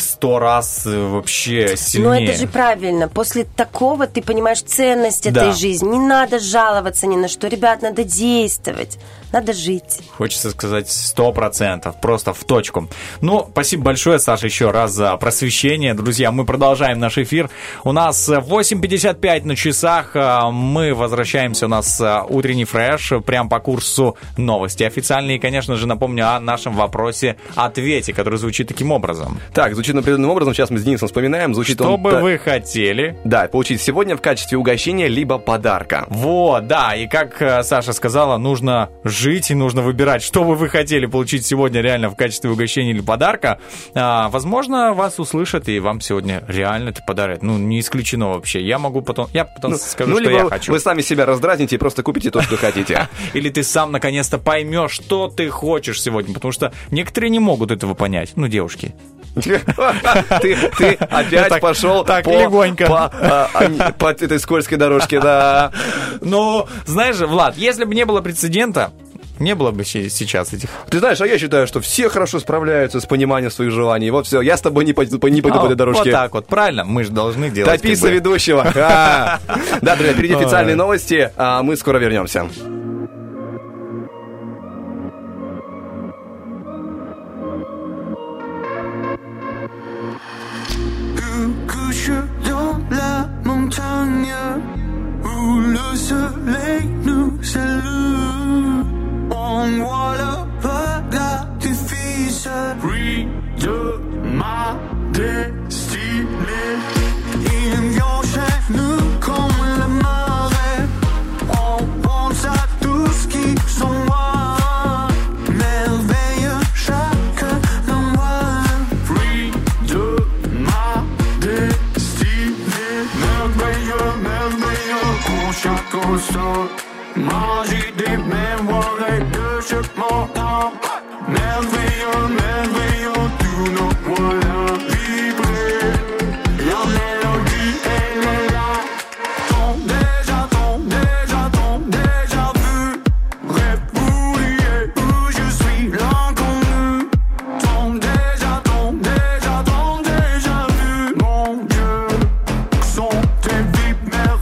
сто раз вообще сильнее. Но это же правильно. После такого ты понимаешь ценность да. этой жизни. Не надо жаловаться ни на что. Ребят, надо действовать. Надо жить. Хочется сказать сто процентов. Просто в точку. Ну, спасибо большое, Саша, еще раз за просвещение. Друзья, мы продолжаем наш эфир. У нас восемь пятьдесят пять на часах. Мы возвращаемся. У нас утренний фреш. Прям по курсу новости официальные. И, конечно же, напомню о нашем вопросе-ответе, который звучит таким образом. Так, звучит определенным образом. Сейчас мы с Денисом вспоминаем. Звучит Что он... бы вы хотели? Да, получить сегодня в качестве угощения либо подарка. Вот, да. И как Саша сказала, нужно жить и нужно выбирать, что бы вы хотели получить сегодня реально в качестве угощения или подарка. А, возможно, вас услышат и вам сегодня реально это подарят. Ну, не исключено вообще. Я могу потом... Я потом ну, скажу, ну, что я хочу. Вы сами себя раздразните и просто купите то, что хотите. Или ты сам наконец-то поймешь, что ты хочешь сегодня. Потому что некоторые не могут этого понять. Ну, девушки. Ты, ты опять так, пошел так, по, легонько. По, а, по этой скользкой дорожке, да. Ну, знаешь же, Влад, если бы не было прецедента, не было бы сейчас этих... Ты знаешь, а я считаю, что все хорошо справляются с пониманием своих желаний. Вот все, я с тобой не пойду, не пойду а, по этой дорожке. Вот так вот, правильно, мы же должны делать... Топи соведущего. Да, друзья, впереди официальные новости, а мы скоро вернемся. Où le soleil nous salue, on voit le pas d'artifice, bruit de ma destinée. Il vient chez nous comme la marée, on pense à tous qui sont morts. Chaque au sol, magie des mémoires et de chaque montant. Merveilleux, merveilleux, tous nos moyens vibrés. La mélodie, elle est là. T'ont déjà, t'ont déjà, t'ont déjà vu. Républier où je suis l'inconnu. T'ont déjà, t'ont déjà, t'ont déjà vu. Mon Dieu, sont tes vies merveilleuses.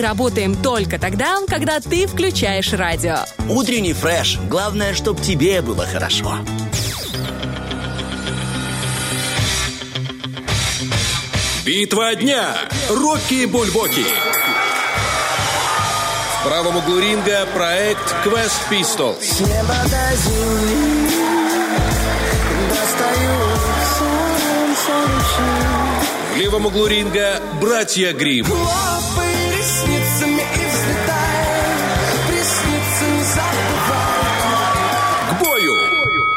мы работаем только тогда, когда ты включаешь радио. Утренний фреш. Главное, чтобы тебе было хорошо. Битва дня. Рокки-Бульбоки. В правом углу ринга проект Quest Pistols. С неба до земли достают солнце ручьи. В левом углу ринга Братья Грим. Хлопай ресницами и взлетай, ресницы не забывай. К бою!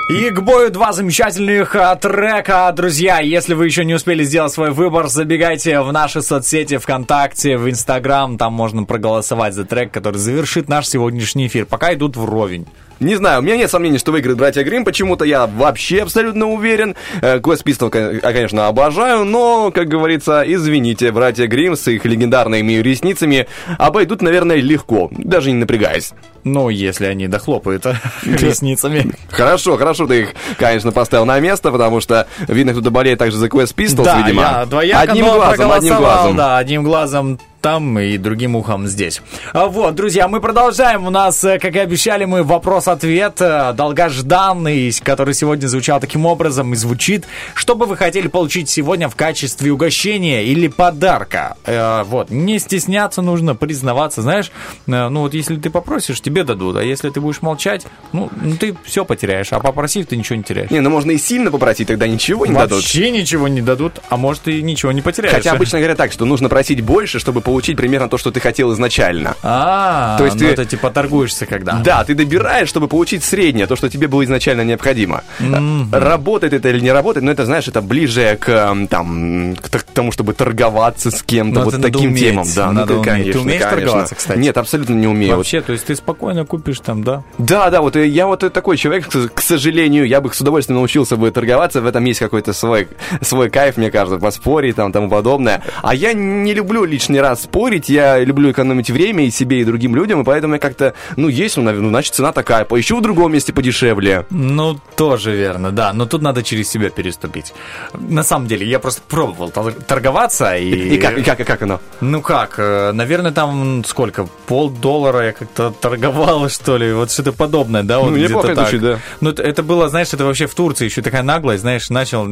И к бою два замечательных а, трека, друзья. Если вы еще не успели сделать свой выбор, забегайте в наши соцсети, ВКонтакте, в Instagram. Там можно проголосовать за трек, который завершит наш сегодняшний эфир. Пока идут вровень. Не знаю, у меня нет сомнений, что выиграют Братья Грим. Почему-то я вообще абсолютно уверен. Quest Pistols, конечно, обожаю, но, как говорится, извините, Братья Грим с их легендарными ресницами обойдут, наверное, легко, даже не напрягаясь. Ну, если они дохлопают ресницами. Хорошо, хорошо ты их, конечно, поставил на место, потому что, видно, кто-то болеет также за Quest Pistols, видимо. Да, я двояко, но проголосовал, да, одним глазом там и другим ухом здесь. Вот, друзья, мы продолжаем. У нас, как и обещали, мы вопрос-ответ долгожданный, который сегодня звучал таким образом и звучит. Что бы вы хотели получить сегодня в качестве угощения или подарка? Э, вот, не стесняться нужно, признаваться, знаешь. Э, ну вот, если ты попросишь, тебе дадут, а если ты будешь молчать, ну, ну ты все потеряешь, а попросив, ты ничего не теряешь. Не, ну можно и сильно попросить, тогда ничего не Вообще дадут. Вообще ничего не дадут, а может и ничего не потеряешь. Хотя обычно говорят так, что нужно просить больше, чтобы получить Получить примерно то, что ты хотел изначально. А, то есть ну ты, это типа торгуешься когда. Да, ты добираешь, чтобы получить среднее, то, что тебе было изначально необходимо. Mm-hmm. Работает это или не работает, но это, знаешь, это ближе к, там, к тому, чтобы торговаться с кем-то, но вот таким уметь, темам. Да, надо ну, конечно, ты умеешь конечно. торговаться, кстати? Нет, абсолютно не умею. Вообще, то есть ты спокойно купишь там, да? Да, да, вот я вот такой человек, к сожалению, я бы с удовольствием научился бы торговаться, в этом есть какой-то свой, свой кайф, мне кажется, поспорить там тому подобное. А я не люблю лишний раз спорить, я люблю экономить время и себе, и другим людям, и поэтому я как-то, ну, есть, ну, значит, цена такая, поищу в другом месте подешевле. Ну, тоже верно, да, но тут надо через себя переступить. На самом деле, я просто пробовал торговаться, и... И, и, как, и, как, и как оно? Ну, как, наверное, там, сколько, полдоллара я как-то торговал, что ли, вот что-то подобное, да, вот ну, где-то так. Души, да. Ну, это было, знаешь, это вообще в Турции еще такая наглость, знаешь, начал,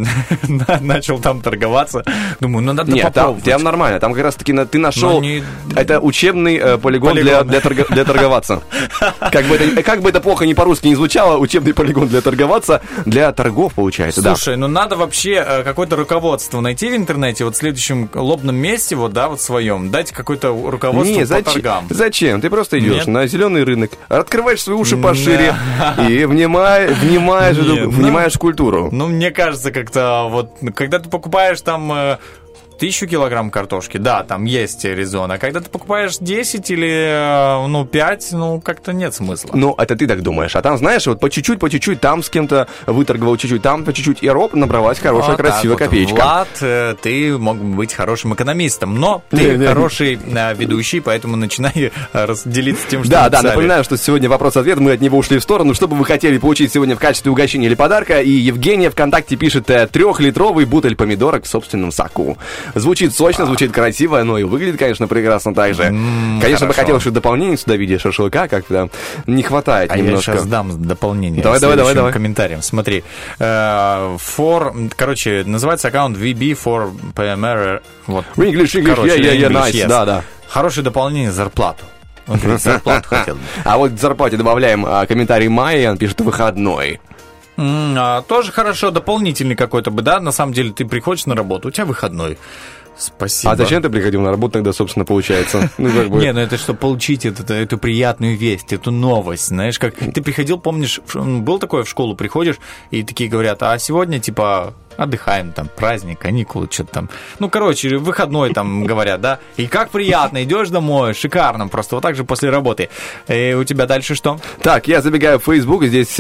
начал там торговаться, думаю, ну, надо Нет, попробовать. Нет, там, там нормально, там как раз-таки ты на Шел, не... это учебный э, полигон, полигон. Для, для, торг... для торговаться. Как бы, это, как бы это плохо ни по-русски не звучало, учебный полигон для торговаться, для торгов, получается. Слушай, да. ну надо вообще э, какое-то руководство найти в интернете, вот в следующем лобном месте, вот, да, вот своем, дать какое-то руководство не, по зачем? торгам. Зачем? Ты просто идешь Нет. на зеленый рынок, открываешь свои уши пошире и внимаешь, внимаешь, Нет, внимаешь ну, культуру. Ну, мне кажется, как-то вот, когда ты покупаешь там... Э, Тысячу килограмм картошки, да, там есть резон. А когда ты покупаешь десять или, ну, пять, ну, как-то нет смысла. Ну, это ты так думаешь. А там, знаешь, вот по чуть-чуть, по чуть-чуть, там с кем-то выторговал чуть-чуть, там по чуть-чуть, и роб, набралась хорошая, вот красивая вот, копеечка. Влад, ты мог бы быть хорошим экономистом, но ты не, хороший не. ведущий, поэтому начинай разделиться тем, что Да, да, писали. Напоминаю, что сегодня вопрос-ответ, мы от него ушли в сторону. Что бы вы хотели получить сегодня в качестве угощения или подарка? И Евгения ВКонтакте пишет трехлитровый бутыль помидорок в собственном соку. Звучит сочно, звучит красиво, но и выглядит, конечно, прекрасно так же. Mm, конечно, хорошо. бы хотел еще дополнение сюда в виде шашлыка, как-то не хватает а немножко. А я сейчас дам дополнение. Давай, давай, давай, давай. Комментарием. Смотри. Uh, for, короче, называется аккаунт ви би фор пи эм эр. Вот. English, English, короче, yeah, yeah, yeah, English, nice. Yes. Да, да. Хорошее дополнение зарплату. Он говорит, зарплату хотел. А вот к зарплате добавляем uh, комментарий Майи, он пишет выходной. Тоже хорошо, дополнительный какой-то бы, да, на самом деле ты приходишь на работу, у тебя выходной. Спасибо. А зачем ты приходил на работу тогда, собственно, получается? Ну, как бы... Не, ну это что, получить эту, эту приятную весть, эту новость, знаешь, как ты приходил, помнишь, было такое, в школу приходишь, и такие говорят, а сегодня, типа, отдыхаем, там, праздник, каникулы, что-то там. Ну, короче, выходной там говорят, да, и как приятно, идешь домой, шикарно, просто вот так же после работы. И у тебя дальше что? Так, я забегаю в Facebook, здесь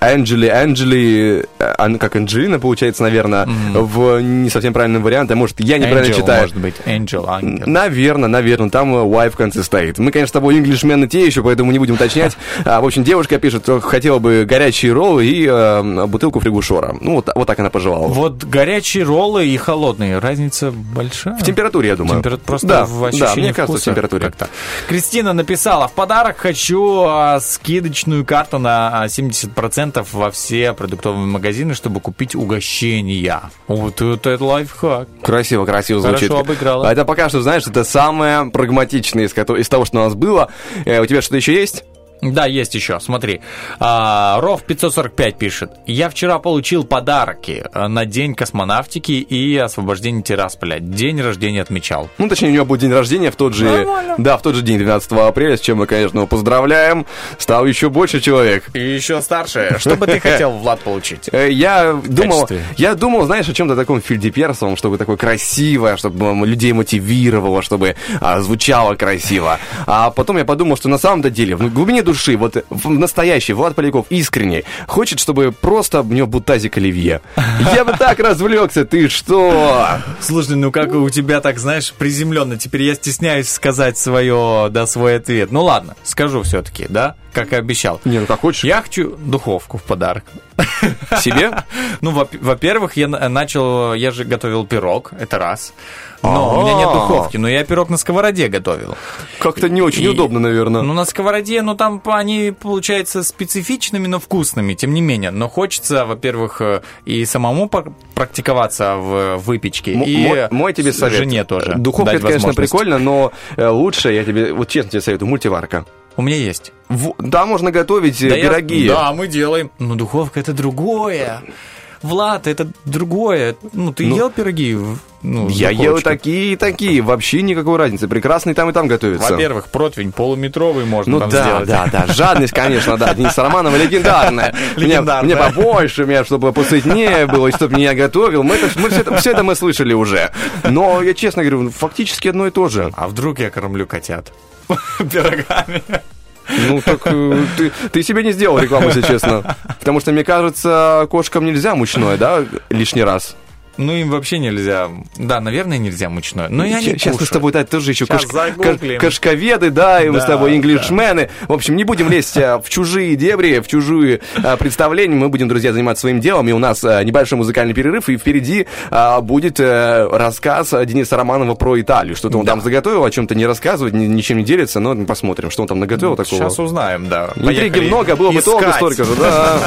Анджели, Анджели, как Анджелина, получается, наверное, mm-hmm. в не совсем правильном варианте, может, я не Angel, читаю. Может быть, Angel, Angel. Наверное, наверное, там Y в конце стоит. Мы, конечно, с тобой инглишмены те еще, поэтому не будем уточнять. В общем, девушка пишет, хотела бы горячие роллы и бутылку фригушора. Ну, вот так она пожелала. назвал. Вот горячие роллы и холодные. Разница большая. В температуре, я думаю. Темпера... Просто да, в ощущении вкуса. Да, мне кажется, в температуре. Как-то. Кристина написала: в подарок хочу скидочную карту на семьдесят процентов во все продуктовые магазины, чтобы купить угощения. Вот это лайфхак. Красиво, красиво звучит. Хорошо обыграла. Это пока что, знаешь, это самое прагматичное из, из того, что у нас было. Э, у тебя что-то еще есть? Да, есть еще, смотри. Ров пятьсот сорок пять пишет: я вчера получил подарки на День космонавтики и освобождение Тирасполя. День рождения отмечал. Ну, точнее, у него был день рождения в тот же... Нормально. Да, в тот же день, двенадцатого апреля, с чем мы, конечно, его поздравляем. Стал еще больше человек. И еще старше. Что бы ты хотел, Влад, получить? Я думал, я думал, знаешь, о чем-то таком фильдеперсовом, чтобы такое красивое, чтобы людей мотивировало, чтобы звучало красиво. А потом я подумал, что на самом-то деле в глубине души души, вот настоящий Влад Поляков искренне хочет, чтобы просто у него был тазик оливье. Я бы так развлекся, ты что? Слушай, ну как у тебя так, знаешь, приземленно. Теперь я стесняюсь сказать свое, да, свой ответ. Ну ладно, скажу все-таки, да, как и обещал. Не, ну как хочешь. Я хочу духовку в подарок. Себе? Ну, во-первых, я начал, я же готовил пирог, это раз. Но у меня нет духовки, но я пирог на сковороде готовил. Как-то не очень удобно, наверное. Ну, на сковороде, ну, там они, получается, специфичными, но вкусными, тем не менее. Но хочется, во-первых, и самому практиковаться в выпечке, и мой тебе совет. Жене тоже. Духовка, это, конечно, прикольно, но лучше, я тебе, вот честно тебе советую, мультиварка. У меня есть. В... Да, можно готовить да пироги. Я... Да, мы делаем. Но духовка — это другое. Влад, это другое. Ну, ты ну... ел пироги... Ну, я ел такие и такие, вообще никакой разницы. Прекрасный там и там готовится. Во-первых, противень полуметровый можно ну, там да, сделать. Ну да, да, да, жадность, конечно, да, Денис Романов легендарная. Мне побольше, меня, чтобы посытнее было, и чтобы меня готовил. Все это мы слышали уже. Но я честно говорю, фактически одно и то же. А вдруг я кормлю котят пирогами? Ну, так ты, ты себе не сделал рекламу, если честно. Потому что, мне кажется, кошкам нельзя мучное, да, лишний раз. Ну, им вообще нельзя. Да, наверное, нельзя мучное. Но я не Сейчас кушаю. Мы с тобой да, тоже еще каш... кашковеды, да, и да, мы с тобой инглишмены. Да. В общем, не будем лезть в чужие дебри, в чужие а, представления. Мы будем, друзья, заниматься своим делом. И у нас а, небольшой музыкальный перерыв. И впереди а, будет а, рассказ Дениса Романова про Италию. Что-то он да. там заготовил, о чем-то не рассказывает, ни, ничем не делится. Но посмотрим, что он там наготовил такого. Сейчас узнаем, да. Интриги много, было бы толку столько же, да.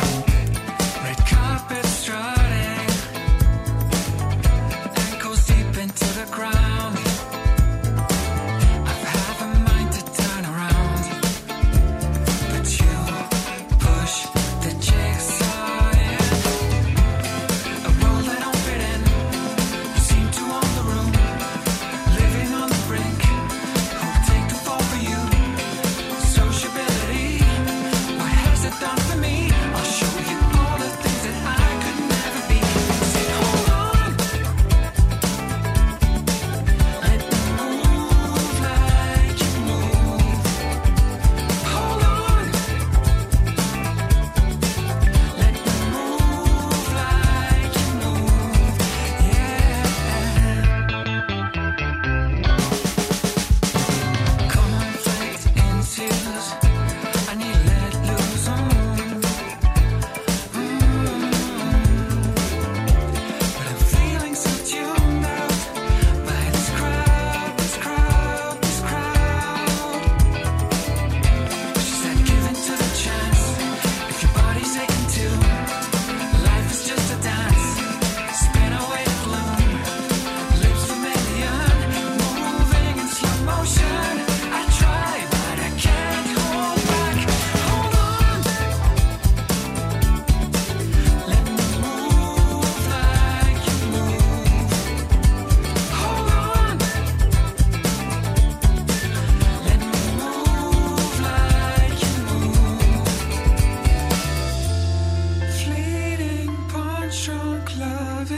Hold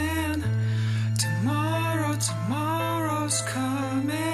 on.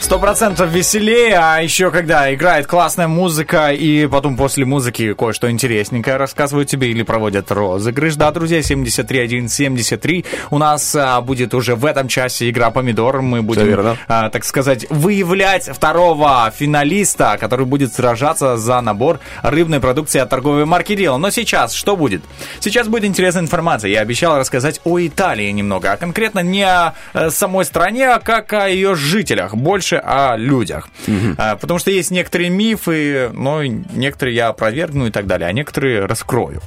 Сто процентов веселее, а еще когда играет классная музыка, и потом после музыки кое-что интересненькое рассказывают тебе или проводят розыгрыш. Да, друзья, семьдесят три один семьдесят три. У нас а, будет уже в этом часе игра «Помидор». Мы будем, а, так сказать, выявлять второго финалиста, который будет сражаться за набор рыбной продукции от торговой марки «Рила». Но сейчас что будет? Сейчас будет интересная информация. Я обещал рассказать о Италии немного, а конкретно не о самой стране, а как о ее жителях. Больше о людях. Угу. А, потому что есть некоторые мифы, но некоторые я опровергну и так далее, а некоторые раскрою.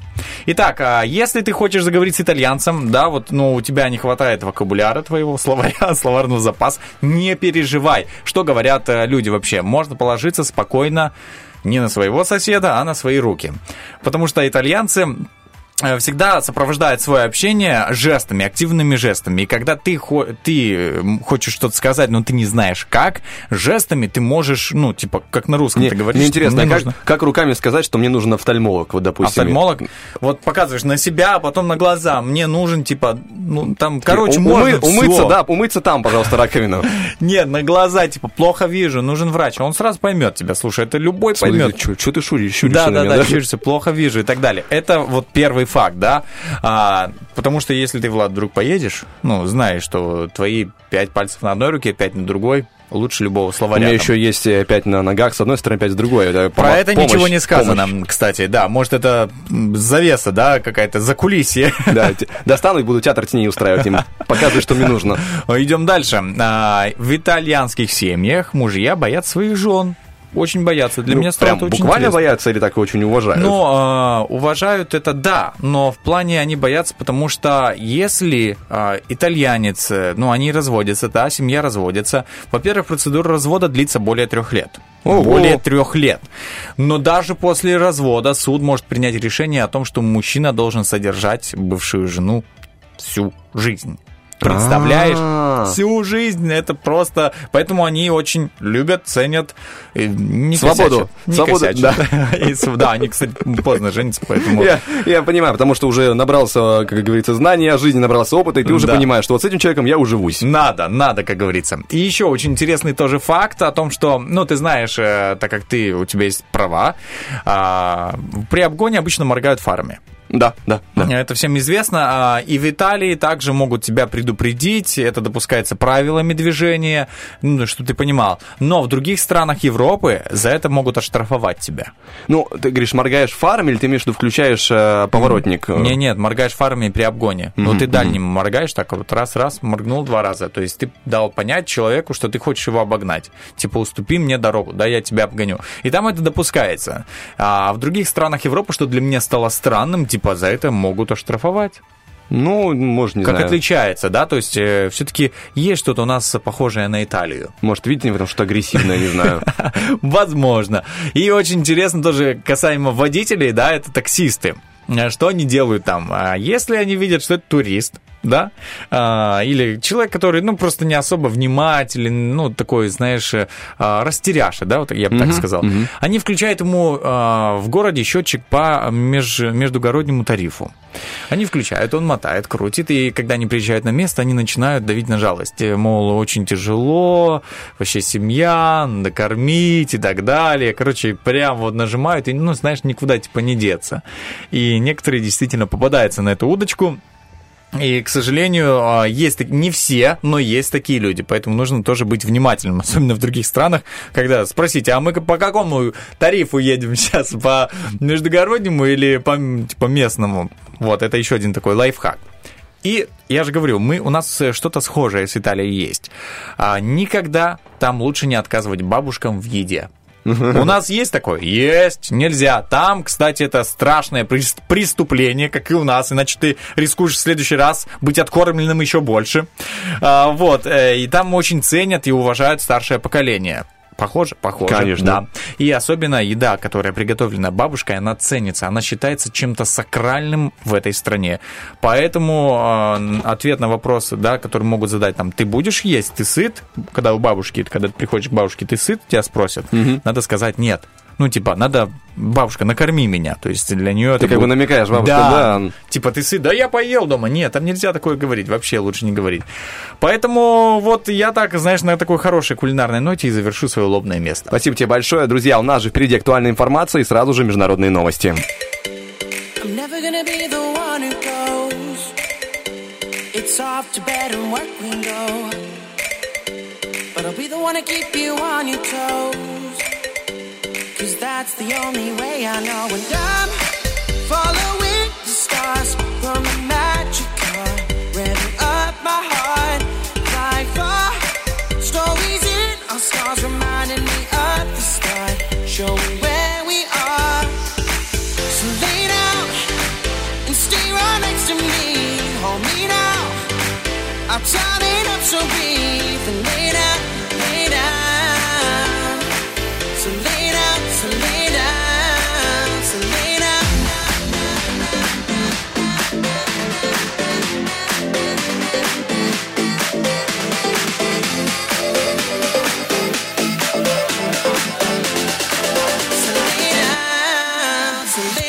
Итак, а если ты хочешь заговорить с итальянцем, да, вот, но ну, у тебя не хватает вокабуляра твоего, словаря, словарного запаса, не переживай. Что говорят люди вообще? Можно положиться спокойно не на своего соседа, а на свои руки. Потому что итальянцы всегда сопровождает свое общение жестами, активными жестами. И когда ты, ты хочешь что-то сказать, но ты не знаешь как, жестами ты можешь, ну, типа, как на русском мне, ты говоришь. Мне интересно, мне а нужно... как, как руками сказать, что мне нужен офтальмолог, вот, допустим. Офтальмолог? Вот показываешь на себя, а потом на глаза. Мне нужен, типа, ну, там, короче, умы, можно умыться, все. Да, умыться там, пожалуйста, раковину. Нет, на глаза, типа, плохо вижу, нужен врач. Он сразу поймет тебя, слушай, это любой поймет. Что ты щуришься? Да, да, да, щуришься, плохо вижу и так далее. Это вот первый факт, да, а, потому что если ты, Влад, вдруг поедешь, ну, знаешь, что твои пять пальцев на одной руке, пять на другой, лучше любого словаря. У меня еще есть пять на ногах с одной стороны, пять с другой. Это Про пом- это помощь, ничего не сказано, помощь. Кстати, да, может, это завеса, да, какая-то закулисье. Да, достану и буду театр теней устраивать им, показывать, что мне нужно. Идем дальше. В итальянских семьях мужья боятся своих жен. Очень боятся. Для ну, меня стало это очень буквально интересно. Боятся или так очень уважают? Ну, э, уважают это да, но в плане они боятся, потому что если э, итальянец, ну, они разводятся, да, семья разводится, во-первых, процедура развода длится более трех лет. Ого. Более трех лет. Но даже после развода суд может принять решение о том, что мужчина должен содержать бывшую жену всю жизнь. Представляешь? А-а-а. Всю жизнь это просто... Поэтому они очень любят, ценят... Не свободу. Косячат. Не свободу, косячат. Да. Да, они, кстати, поздно женятся, поэтому... Я, я понимаю, потому что уже набрался, как говорится, знаний о жизни, набрался опыта, и ты да. уже понимаешь, что вот с этим человеком я уживусь. Надо, надо, как говорится. И еще очень интересный тоже факт о том, что, ну, ты знаешь, так как ты, у тебя есть права, при обгоне обычно моргают фарами. Да, да, да. Это всем известно. И в Италии также могут тебя предупредить. Это допускается правилами движения, ну, чтобы ты понимал. Но в других странах Европы за это могут оштрафовать тебя. Ну, ты говоришь, моргаешь фарами, или ты имеешь в виду включаешь э, поворотник? Нет, нет, моргаешь фарами при обгоне. Mm-hmm. Ну, ты дальним моргаешь, так вот раз-раз, моргнул два раза. То есть ты дал понять человеку, что ты хочешь его обогнать. Типа, уступи мне дорогу, да, я тебя обгоню. И там это допускается. А в других странах Европы, что для меня стало странным, типа, за это могут оштрафовать. Ну, может, не как знаю. Как отличается, да? То есть, э, все-таки есть что-то у нас похожее на Италию. Может, видите, потому что агрессивное, не знаю. Возможно. И очень интересно тоже касаемо водителей, да, это таксисты. Что они делают там? Если они видят, что это турист, да, или человек, который, ну, просто не особо внимателен, ну, такой, знаешь, растеряша, да, вот я бы mm-hmm. так сказал, mm-hmm. они включают ему в городе счетчик по меж... междугороднему тарифу. Они включают, он мотает, крутит, и когда они приезжают на место, они начинают давить на жалость. Мол, очень тяжело, вообще семья, надо кормить и так далее. Короче, прям вот нажимают, и, ну, знаешь, никуда типа не деться. И некоторые действительно попадаются на эту удочку. И, к сожалению, есть не все, но есть такие люди, поэтому нужно тоже быть внимательным, особенно в других странах, когда спросите, а мы по какому тарифу едем сейчас, по междугороднему или по типа, местному? Вот, это еще один такой лайфхак. И я же говорю, мы, у нас что-то схожее с Италией есть. Никогда там лучше не отказывать бабушкам в еде. У нас есть такое? Есть, нельзя. Там, кстати, это страшное преступление, как и у нас, иначе ты рискуешь в следующий раз быть откормленным еще больше. А, вот, и там очень ценят и уважают старшее поколение. Похоже? Похоже. Конечно. Да. И особенно еда, которая приготовлена бабушкой, она ценится, она считается чем-то сакральным в этой стране. Поэтому э, ответ на вопросы, да, которые могут задать, там, ты будешь есть, ты сыт? Когда у бабушки, когда ты приходишь к бабушке, ты сыт? Тебя спросят. Угу. Надо сказать нет. ну, типа, надо, бабушка, накорми меня. То есть для нее ты это... Ты как будет... бы намекаешь, бабушка, да. да. Типа, ты сы, да я поел дома. Нет, там нельзя такое говорить, вообще лучше не говорить. Поэтому вот я так, знаешь, на такой хорошей кулинарной ноте и завершу свое лобное место. Спасибо тебе большое. Друзья, у нас же впереди актуальная информация и сразу же международные новости. It's off to bed and work we go, but I'll be the one to keep you on your toes, 'cause that's the only way I know. And I'm following the stars from a magic car, revving up my heart like far stories in our stars, reminding me of the start, showing where we are. So lay down and stay right next to me, hold me now. I'm turning up so brief and lay down, lay down. So lay down, so lay down, so lay down. So lay down, so lay down.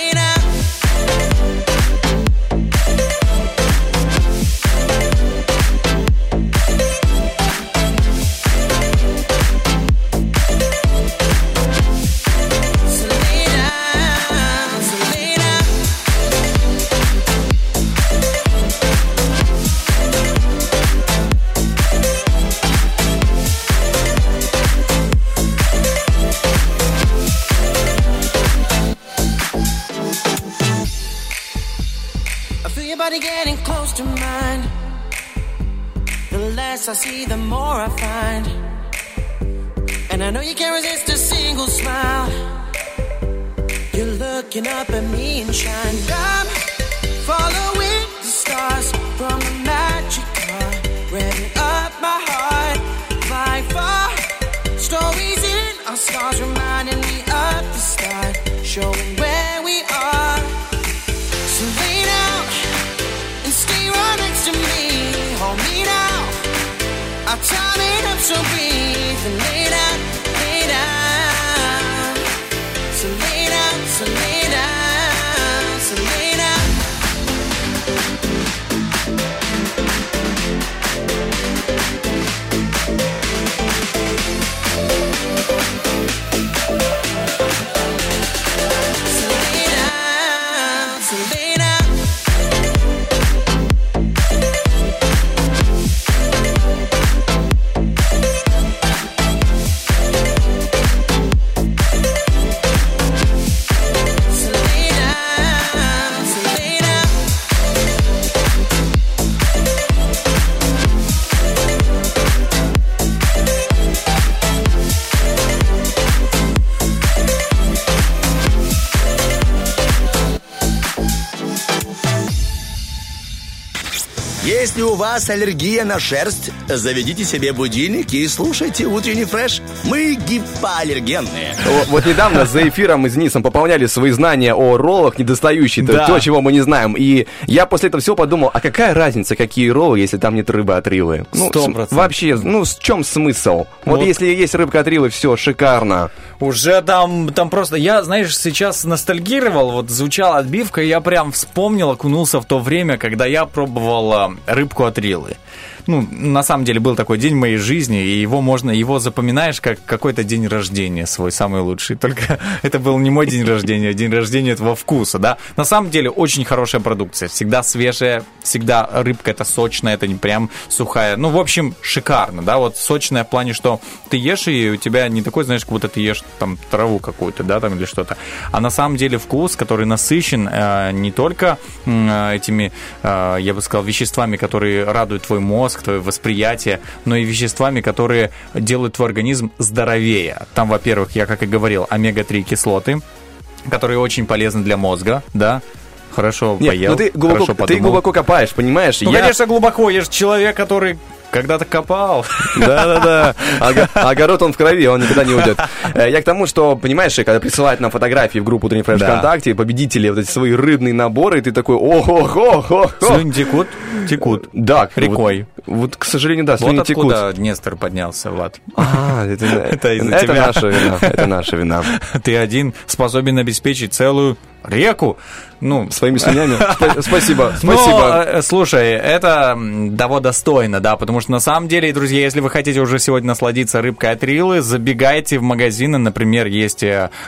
Getting close to mine. The less I see, the more I find. And I know you can't resist a single smile. You're looking up at me and shine. I'm following the stars from a magic car, revving up my heart like far stories in our stars, reminding me of the start, showing where we are. So lay down. Stay right next to me, hold me now. I'll turn it up so brief and lay down, lay down. So lay down, so lay down, so lay down. So lay down, so lay down. Если у вас аллергия на шерсть, заведите себе будильник и слушайте «Утренний фреш». Мы гипоаллергенные. Вот недавно за эфиром мы с Денисом пополняли свои знания о роллах, недостающие, да. то, чего мы не знаем. И я после этого всего подумал, а какая разница, какие роллы, если там нет рыбы от Рилы? Ну, сто процентов. Вообще, ну, в чем смысл? Вот, вот если есть рыбка от Рилы, все шикарно. Уже там, там просто... Я, знаешь, сейчас ностальгировал, вот звучала отбивка, и я прям вспомнил, окунулся в то время, когда я пробовал рыбку от Рилы. Ну, на самом деле, был такой день в моей жизни, и его можно, его запоминаешь как какой-то день рождения свой, самый лучший. Только это был не мой день рождения, а день рождения этого вкуса, да. На самом деле, очень хорошая продукция. Всегда свежая, всегда рыбка, это сочная, это не прям сухая. Ну, в общем, шикарно, да. Вот сочная в плане, что ты ешь, и у тебя не такой, знаешь, как будто ты ешь там траву какую-то, да, там или что-то. А на самом деле вкус, который насыщен э, не только э, этими, э, я бы сказал, веществами, которые радуют твой мозг, твое восприятие, но и веществами, которые делают твой организм здоровее. Там, во-первых, я, как и говорил, омега-три кислоты, которые очень полезны для мозга, да. Хорошо Нет, поел, ты глубоко, хорошо подумал. Ты глубоко копаешь, понимаешь? Ну, я... конечно, глубоко. Я же человек, который Когда-то копал. Да-да-да. Огород он в крови, он никогда не уйдет. Я к тому, что, понимаешь, когда присылают нам фотографии в группу «Утренний фреш» ВКонтакте, победители, вот эти свои рыбные наборы, и ты такой, о-хо-хо-хо-хо. Слюни текут, текут. Да. Рекой. Вот, к сожалению, да, слюни текут. Вот откуда Нестор поднялся, Влад. А, это из-за тебя. Это наша вина. Это наша вина. Ты один способен обеспечить целую... реку, ну... Своими слюнями. Спасибо, спасибо. Но, слушай, это того достойно, да, потому что на самом деле, друзья, если вы хотите уже сегодня насладиться рыбкой от Рилы, забегайте в магазины, например, есть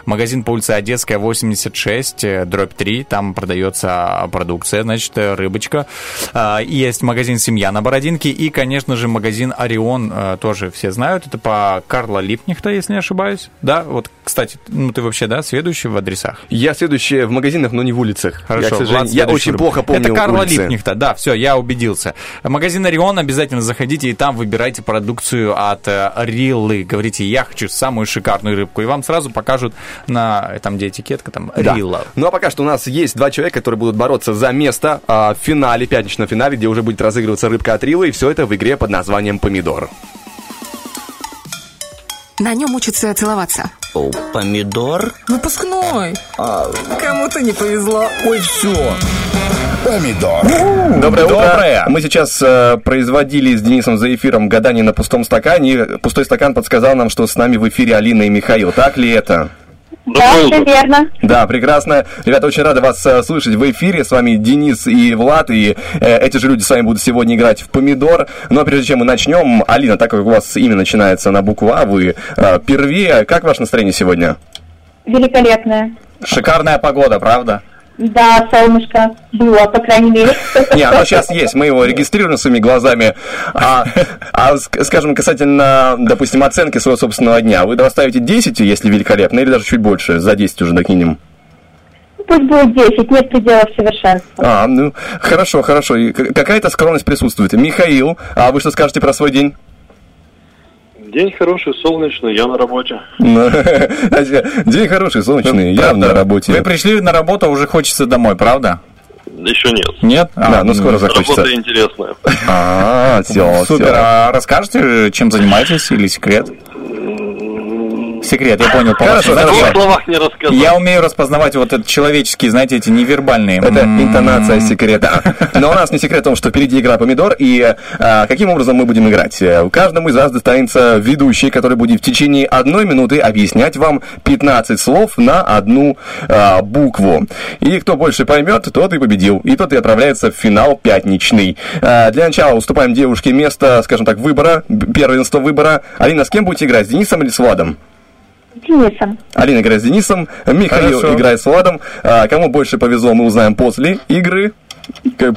магазин по улице Одесская, восемьдесят шесть, дробь три, там продается продукция, значит, рыбочка. Есть магазин «Семья» на Бородинке и, конечно же, магазин «Орион», тоже все знают, это по Карла Липкнехта, если не ошибаюсь, да, вот, кстати, ну ты вообще, да, следующий в адресах? Я следующий в магазинах, но не в улицах. Хорошо, я, Влад, я очень рыбу. плохо помню. Это Карла Липкнехта, да, все, я убедился. Магазин «Орион», обязательно заходите и там выбирайте продукцию от Рилы. Говорите, я хочу самую шикарную рыбку, и вам сразу покажут на там, где этикетка, там да. Рила. Ну а пока что у нас есть два человека, которые будут бороться за место а, в финале, пятничном финале, где уже будет разыгрываться рыбка от Рилы, и все это в игре под названием «Помидор». На нем учатся целоваться. О, помидор? Выпускной. А... Кому-то не повезло. Ой, все. Помидор. У-у-у. Доброе утро. Доброе. Мы сейчас э, производили с Денисом за эфиром гадание на пустом стакане. И пустой стакан подсказал нам, что с нами в эфире Алина и Михаил. Так ли это? Да, все верно. Да, прекрасно. Ребята, очень рады вас э, слышать в эфире. С вами Денис и Влад. И э, эти же люди с вами будут сегодня играть в помидор. Но прежде чем мы начнем, Алина, так как у вас имя начинается на букву А, вы э, первее. Как ваше настроение сегодня? Великолепное. Шикарная погода, правда? Да, солнышко было, по крайней мере. Не, оно сейчас есть, мы его регистрируем своими глазами. А, а скажем, касательно, допустим, оценки своего собственного дня, вы доставите десять, если великолепно, или даже чуть больше, за десять уже докинем? Пусть будет десять, нет пределов совершенства. А, ну, хорошо, хорошо. Какая-то скромность присутствует. Михаил, а вы что скажете про свой день? День хороший, солнечный, я на работе. День хороший, солнечный, я на работе. Вы пришли на работу, уже хочется домой, правда? Еще нет. Нет? А, ну скоро закончится. Работа интересная. А, все, супер. А расскажете, чем занимаетесь, или секрет? Секрет, я понял. Хорошо, в словах не рассказал. Я умею распознавать вот этот человеческий, знаете, эти невербальные. Это интонация секрета. Но у нас не секрет в том, что впереди игра «Помидор», и а, каким образом мы будем играть? Каждому из вас достанется ведущий, который будет в течение одной минуты объяснять вам пятнадцать слов на одну а, букву. И кто больше поймет, тот и победил. И тот и отправляется в финал пятничный. А, для начала уступаем девушке место, скажем так, выбора, первенство выбора. Алина, с кем будете играть? С Денисом или с Владом? Денисом. Алина играет с Денисом, Михаил Хорошо. играет с Владом. А, кому больше повезло, мы узнаем после игры.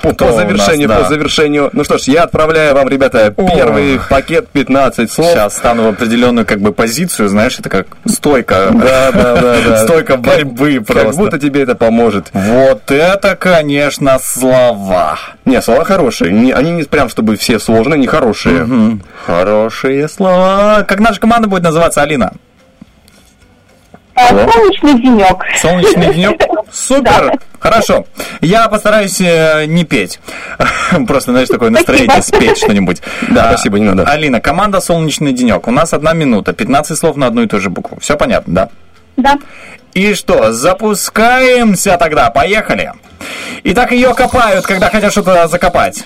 По, по завершению, нас, да. по завершению. Ну что ж, я отправляю вам, ребята, О. первый пакет пятнадцать слов. Сейчас стану в определенную как бы позицию, знаешь, это как стойка. Да, да, да, да. Стойка борьбы просто. Как будто тебе это поможет. Вот это, конечно, слова. Не, слова хорошие. Не, они не прям, чтобы все сложные, они хорошие. Угу. Хорошие слова. Как наша команда будет называться, Алина? Солнечный денек. Солнечный денек? Супер! Хорошо. Я постараюсь не петь. Просто, знаешь, такое настроение спеть что-нибудь. Да, спасибо, не надо. Алина, команда «Солнечный денек». У нас одна минута, пятнадцать слов на одну и ту же букву. Все понятно, да? Да. И что, запускаемся тогда. Поехали. Итак, ее копают, когда хотят что-то закопать.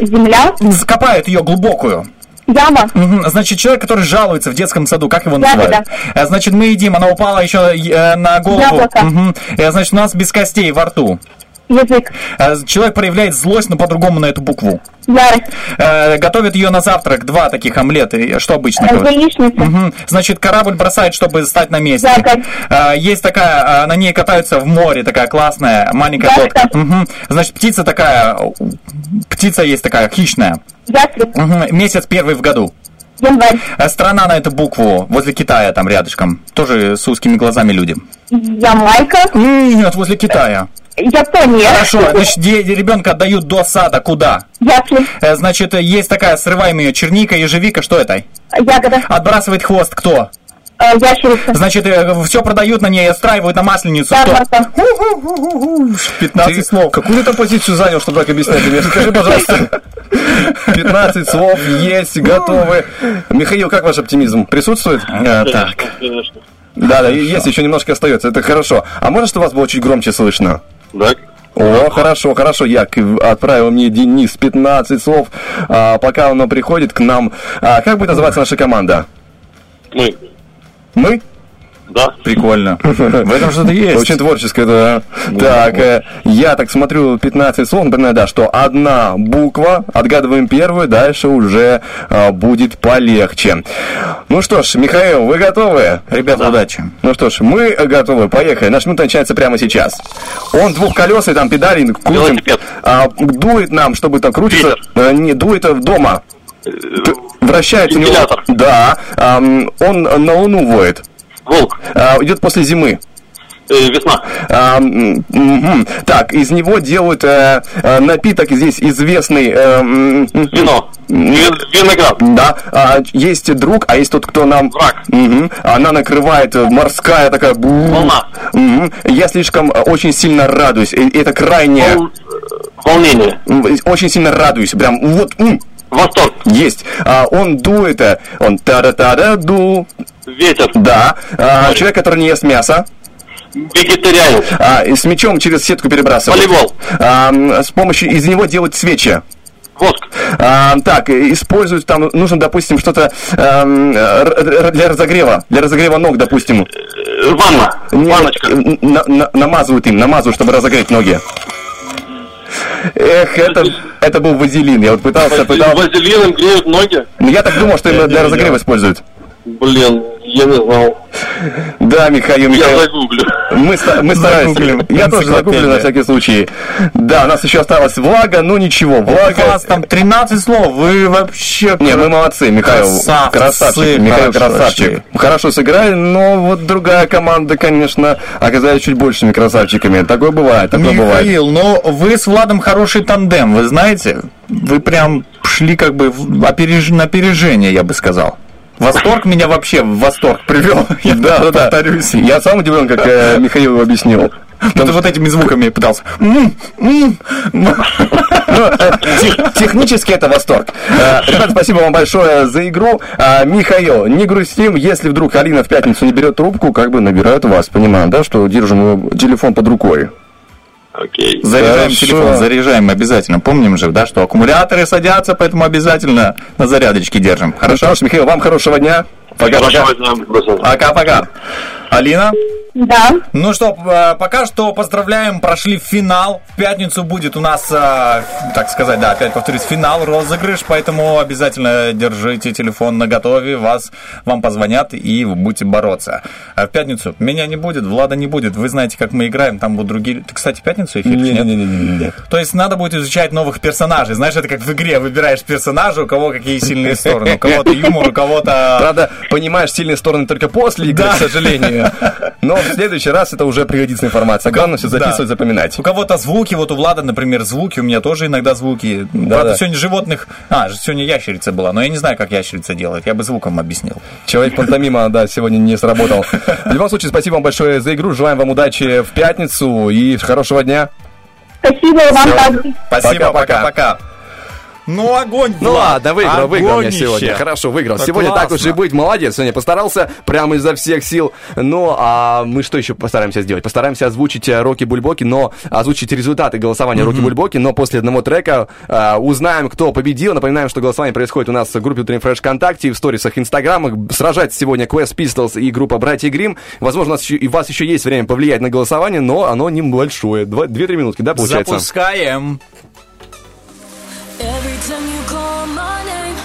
Земля. Закопают ее глубокую. Яма. Значит, человек, который жалуется в детском саду, как его называют? Да, да. Значит, мы едим, она упала еще на голову. Яблоко. Значит, у нас без костей во рту. Язык. Человек проявляет злость, но по-другому на эту букву. Ярость. Готовят ее на завтрак, два таких омлета, что обычно говорят. Яичница. Значит, корабль бросает, чтобы стать на месте. Якорь. Есть такая, на ней катаются в море, такая классная, маленькая лодка. Значит, птица такая, птица есть такая, хищная. Угу. Месяц первый в году. Январь. Страна на эту букву, возле Китая, там рядышком. Тоже с узкими глазами люди. Ямайка. Нет, возле Китая. Япония. Хорошо, значит, ребенка отдают до сада куда? Ясли. Значит, есть такая, срываем ее, черника, ежевика, что это? Ягода. Отбрасывает хвост кто? Ящерица. Значит, все продают на ней, устраивают на масленицу. Ярмарка. пятнадцать слов. Какую ты позицию занял, чтобы так объяснять? Скажи, пожалуйста. пятнадцать двенадцать слов есть, готовы. Михаил, как ваш оптимизм? Присутствует? А, так. Конечно. Да, да, есть, еще немножко остается, это хорошо. А может, у вас было чуть громче слышно? Да. О, хорошо, хорошо, я отправил мне Денис пятнадцать слов, а, пока оно приходит к нам. А, как будет называться наша команда? Мы. Мы? Да. Прикольно. В этом что-то есть. Очень творческое, да. Так, я так смотрю пятнадцать слов, например, да, что одна буква, отгадываем первую, дальше уже будет полегче. Ну что ж, Михаил, вы готовы? Ребята, удачи. Ну что ж, мы готовы, поехали. Наш минут начинается прямо сейчас. Он двухколесный, там педали крутим. Дует нам, чтобы там крутиться. Не, дует дома. Вращается у него. Да. Он на луну воет. Волк. А, идет после зимы. Э, весна. А, м- м- м- так, из него делают э, э, напиток здесь известный. Э, м- м- Вино. Виноград. Да. А, есть друг, а есть тот, кто нам... Враг. Угу. Она накрывает морская такая... Волна. Угу. Я слишком очень сильно радуюсь. Это крайне... Вол... Волнение. Очень сильно радуюсь. Прям вот... М- Восторг. Есть. А, он дует. Он та-да-та-да-ду. Ветер. Да. А, человек, который не ест мясо. Вегетарианец. А, с мячом через сетку перебрасывает. Волейбол. А, с помощью из него делают свечи. Воск. А, так, используют там, нужно, допустим, что-то а, для разогрева. Для разогрева ног, допустим. Ванна. Ванночка. На, на, намазывают им, намазывают, чтобы разогреть ноги. Эх, это, это был вазелин. Я вот пытался... Пытался... Вазелином греют ноги? Я так думал, что им для разогрева используют. Блин, я не знал. Да, Михаил, Михаил. Я загуглю. Мы, мы стараемся. Я тоже загуглю на всякий случай. Да, у нас еще осталась влага, но ничего. Влага. У вас там тринадцать слов, вы вообще... Не, мы молодцы, Михаил. Красавцы. Красавчик, Михаил, красавчик. Хорошо сыграли, но вот другая команда, конечно, оказались чуть большими красавчиками. Такое бывает, такое Михаил, бывает. Михаил, но вы с Владом хороший тандем, вы знаете? Вы прям шли как бы на опережение, я бы сказал. Восторг меня вообще в восторг привел. Я да, да, повторюсь. Я сам удивлен, как э, Михаил его объяснил. Потому что вот этими звуками пытался. Технически это восторг. Ребята, спасибо вам большое за игру. Михаил, не грустим, если вдруг Алина в пятницу не берет трубку, как бы набирают вас, понимаю, да, что держим телефон под рукой. Окей. Заряжаем Хорошо. телефон, заряжаем обязательно. Помним же, да, что аккумуляторы садятся, поэтому обязательно на зарядочке держим. Хорошо, Хорошо Михаил, вам хорошего дня. Пока-пока. Пока-пока. Алина? Да. Ну что, пока что поздравляем, прошли финал. В пятницу будет у нас, так сказать, да, опять повторюсь, финал, розыгрыш, поэтому обязательно держите телефон наготове, вас, вам позвонят и вы будете бороться. А в пятницу меня не будет, Влада не будет, вы знаете, как мы играем, там будут другие... Ты, кстати, пятницу эфир? Нет, нет, нет, нет, нет. То есть надо будет изучать новых персонажей, знаешь, это как в игре, выбираешь персонажа, у кого какие сильные стороны, у кого-то юмор, у кого-то... Правда, понимаешь сильные стороны только после игры, к сожалению, но в следующий раз это уже пригодится информация. Главное все записывать, да. запоминать. У кого-то звуки, вот у Влада, например, звуки, у меня тоже иногда звуки. Да, Правда, да. сегодня животных... А, сегодня ящерица была, но я не знаю, как ящерица делает. Я бы звуком объяснил. Человек-пантомима, да, сегодня не сработал. В любом случае, спасибо вам большое за игру. Желаем вам удачи в пятницу и хорошего дня. Спасибо вам также. Спасибо, пока-пока. Ну, огонь, Влад. Ну ладно, выиграл, огонище. выиграл я сегодня. Хорошо, выиграл. Так сегодня классно. Так уж и быть. Молодец, сегодня постарался прямо изо всех сил. Ну, а мы что еще постараемся сделать? Постараемся озвучить Рокки-Бульбоки, но озвучить результаты голосования mm-hmm. Рокки-Бульбоки, но после одного трека э, узнаем, кто победил. Напоминаем, что голосование происходит у нас в группе «Утренний Фреш» ВКонтакте и в сторисах Инстаграма. Сражается сегодня Quest Pistols и группа «Братья Грим». Возможно, у, нас еще, и у вас еще есть время повлиять на голосование, но оно небольшое. Две-три минутки, да, получается? Запускаем. Every time you call my name,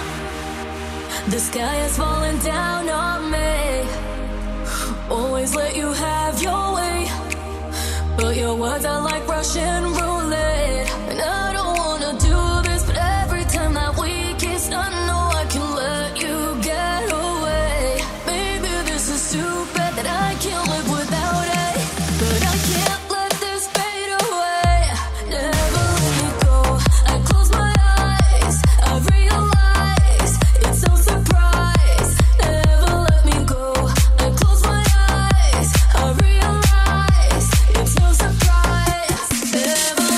the sky is falling down on me. Always let you have your way, but your words are like Russian roulette. And I don't wanna do this, but every time that we kiss, I know I can let you get away. Maybe this is stupid that I can't live without it, but I can't let this fade away. Never let me go. I close my eyes. I realize it's no surprise. Never let me go. I close my eyes. I realize it's no surprise. Never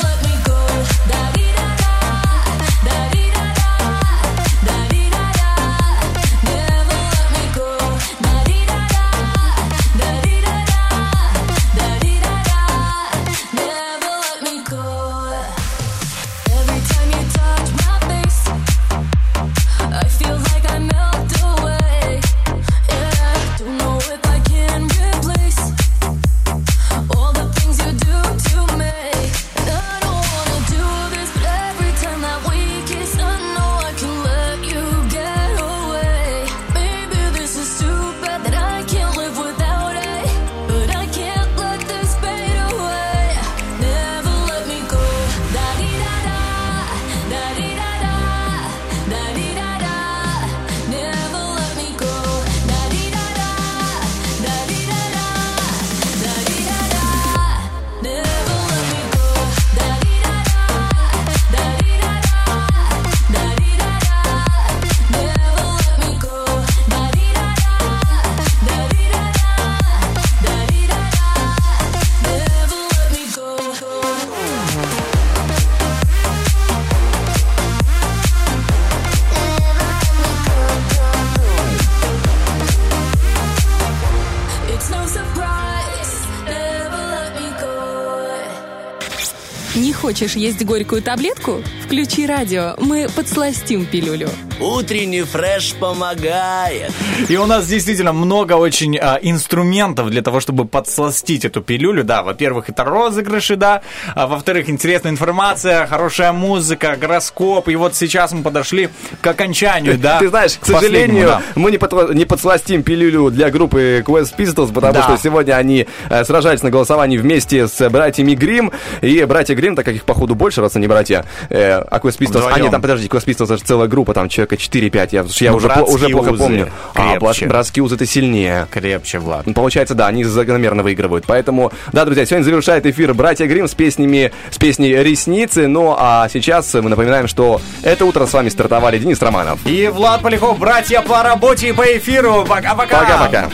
хочешь есть горькую таблетку? Включи радио, мы подсластим пилюлю. Утренний фреш помогает. И у нас действительно много очень а, инструментов для того, чтобы подсластить эту пилюлю. Да, во-первых, это розыгрыши, да. А, во-вторых, интересная информация, хорошая музыка, гороскоп. И вот сейчас мы подошли к окончанию, да. Ты знаешь, к сожалению, мы не подсластим пилюлю для группы Quest Pistols, потому что сегодня они сражались на голосовании вместе с братьями Грим. И братья Грим, так как их походу больше, раз они братья, э, а Quest Pistols, а нет, там, подожди, Quest Pistols, это же целая группа, там человека четыре-пять, я, я ну, уже, по, уже плохо узы. Помню. Крепче. А, братские узы, это сильнее. Крепче, Влад. Получается, да, они закономерно выигрывают. Поэтому, да, друзья, сегодня завершает эфир братья Грим с песнями, с песней «Ресницы». Ну, а сейчас мы напоминаем, что это утро с вами стартовали Денис Романов и Влад Поляков, братья по работе и по эфиру. Пока-пока. Пока-пока.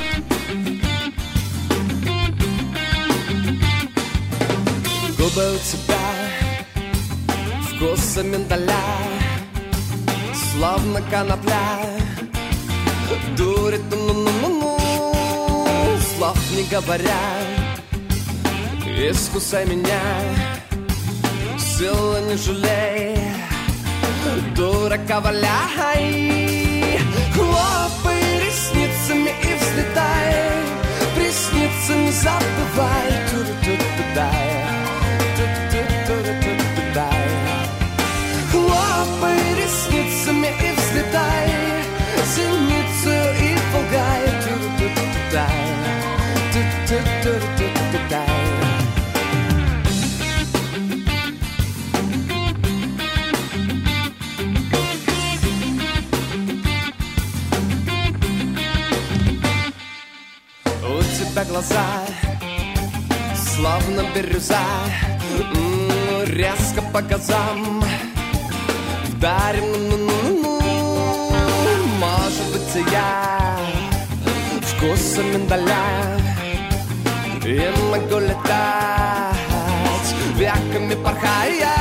Губы у тебя, вкуса миндаля, словно конопля, дурит, ну-ну-ну-ну-ну, слов не говоря. Искусай меня, силы не жалей, дурака валяй. Хлопай ресницами и взлетай, ресницами забывай, ту-ту-ту-дай. Хлопай ресницами и взлетай, зеницу и пугай. Ту-ту-ту-дай, ту-ту-ту-ту-дай. У тебя глаза словно бирюза, м-м, резко по газам вдарим, ну-ну-ну-ну. Может быть, я вкуса миндаля, и могу летать, веками порхая.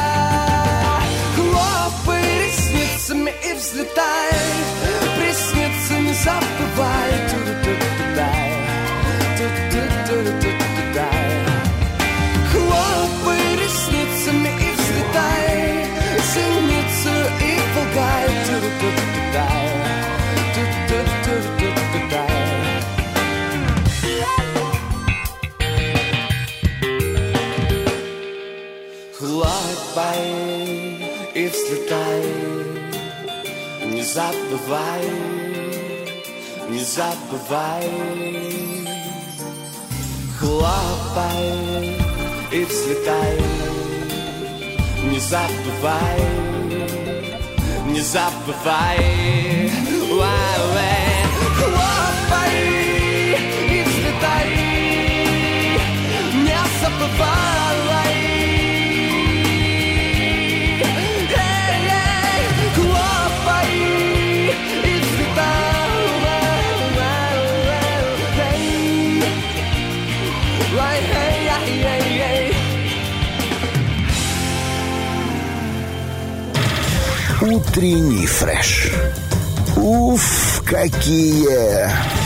Хлопай ресницами и взлетай, ресницами забывай. Ту-ду-ду-ду-дай, ту-ду-ду-ду-дай. Хлопай ресницами и взлетай, зеницу и пугай. Ту-ду-ду-ду-дай, ту-ду-ду-ду-дай. Хлопай и взлетай, не забывай, не забывай. Хлопай и взлетай, не забывай, не забывай. Уай-уай. Хлопай и взлетай, не забывай. Эй-эй. Хлопай и взлетай. Эй-эй-эй. Утренний фреш. Уф, какие...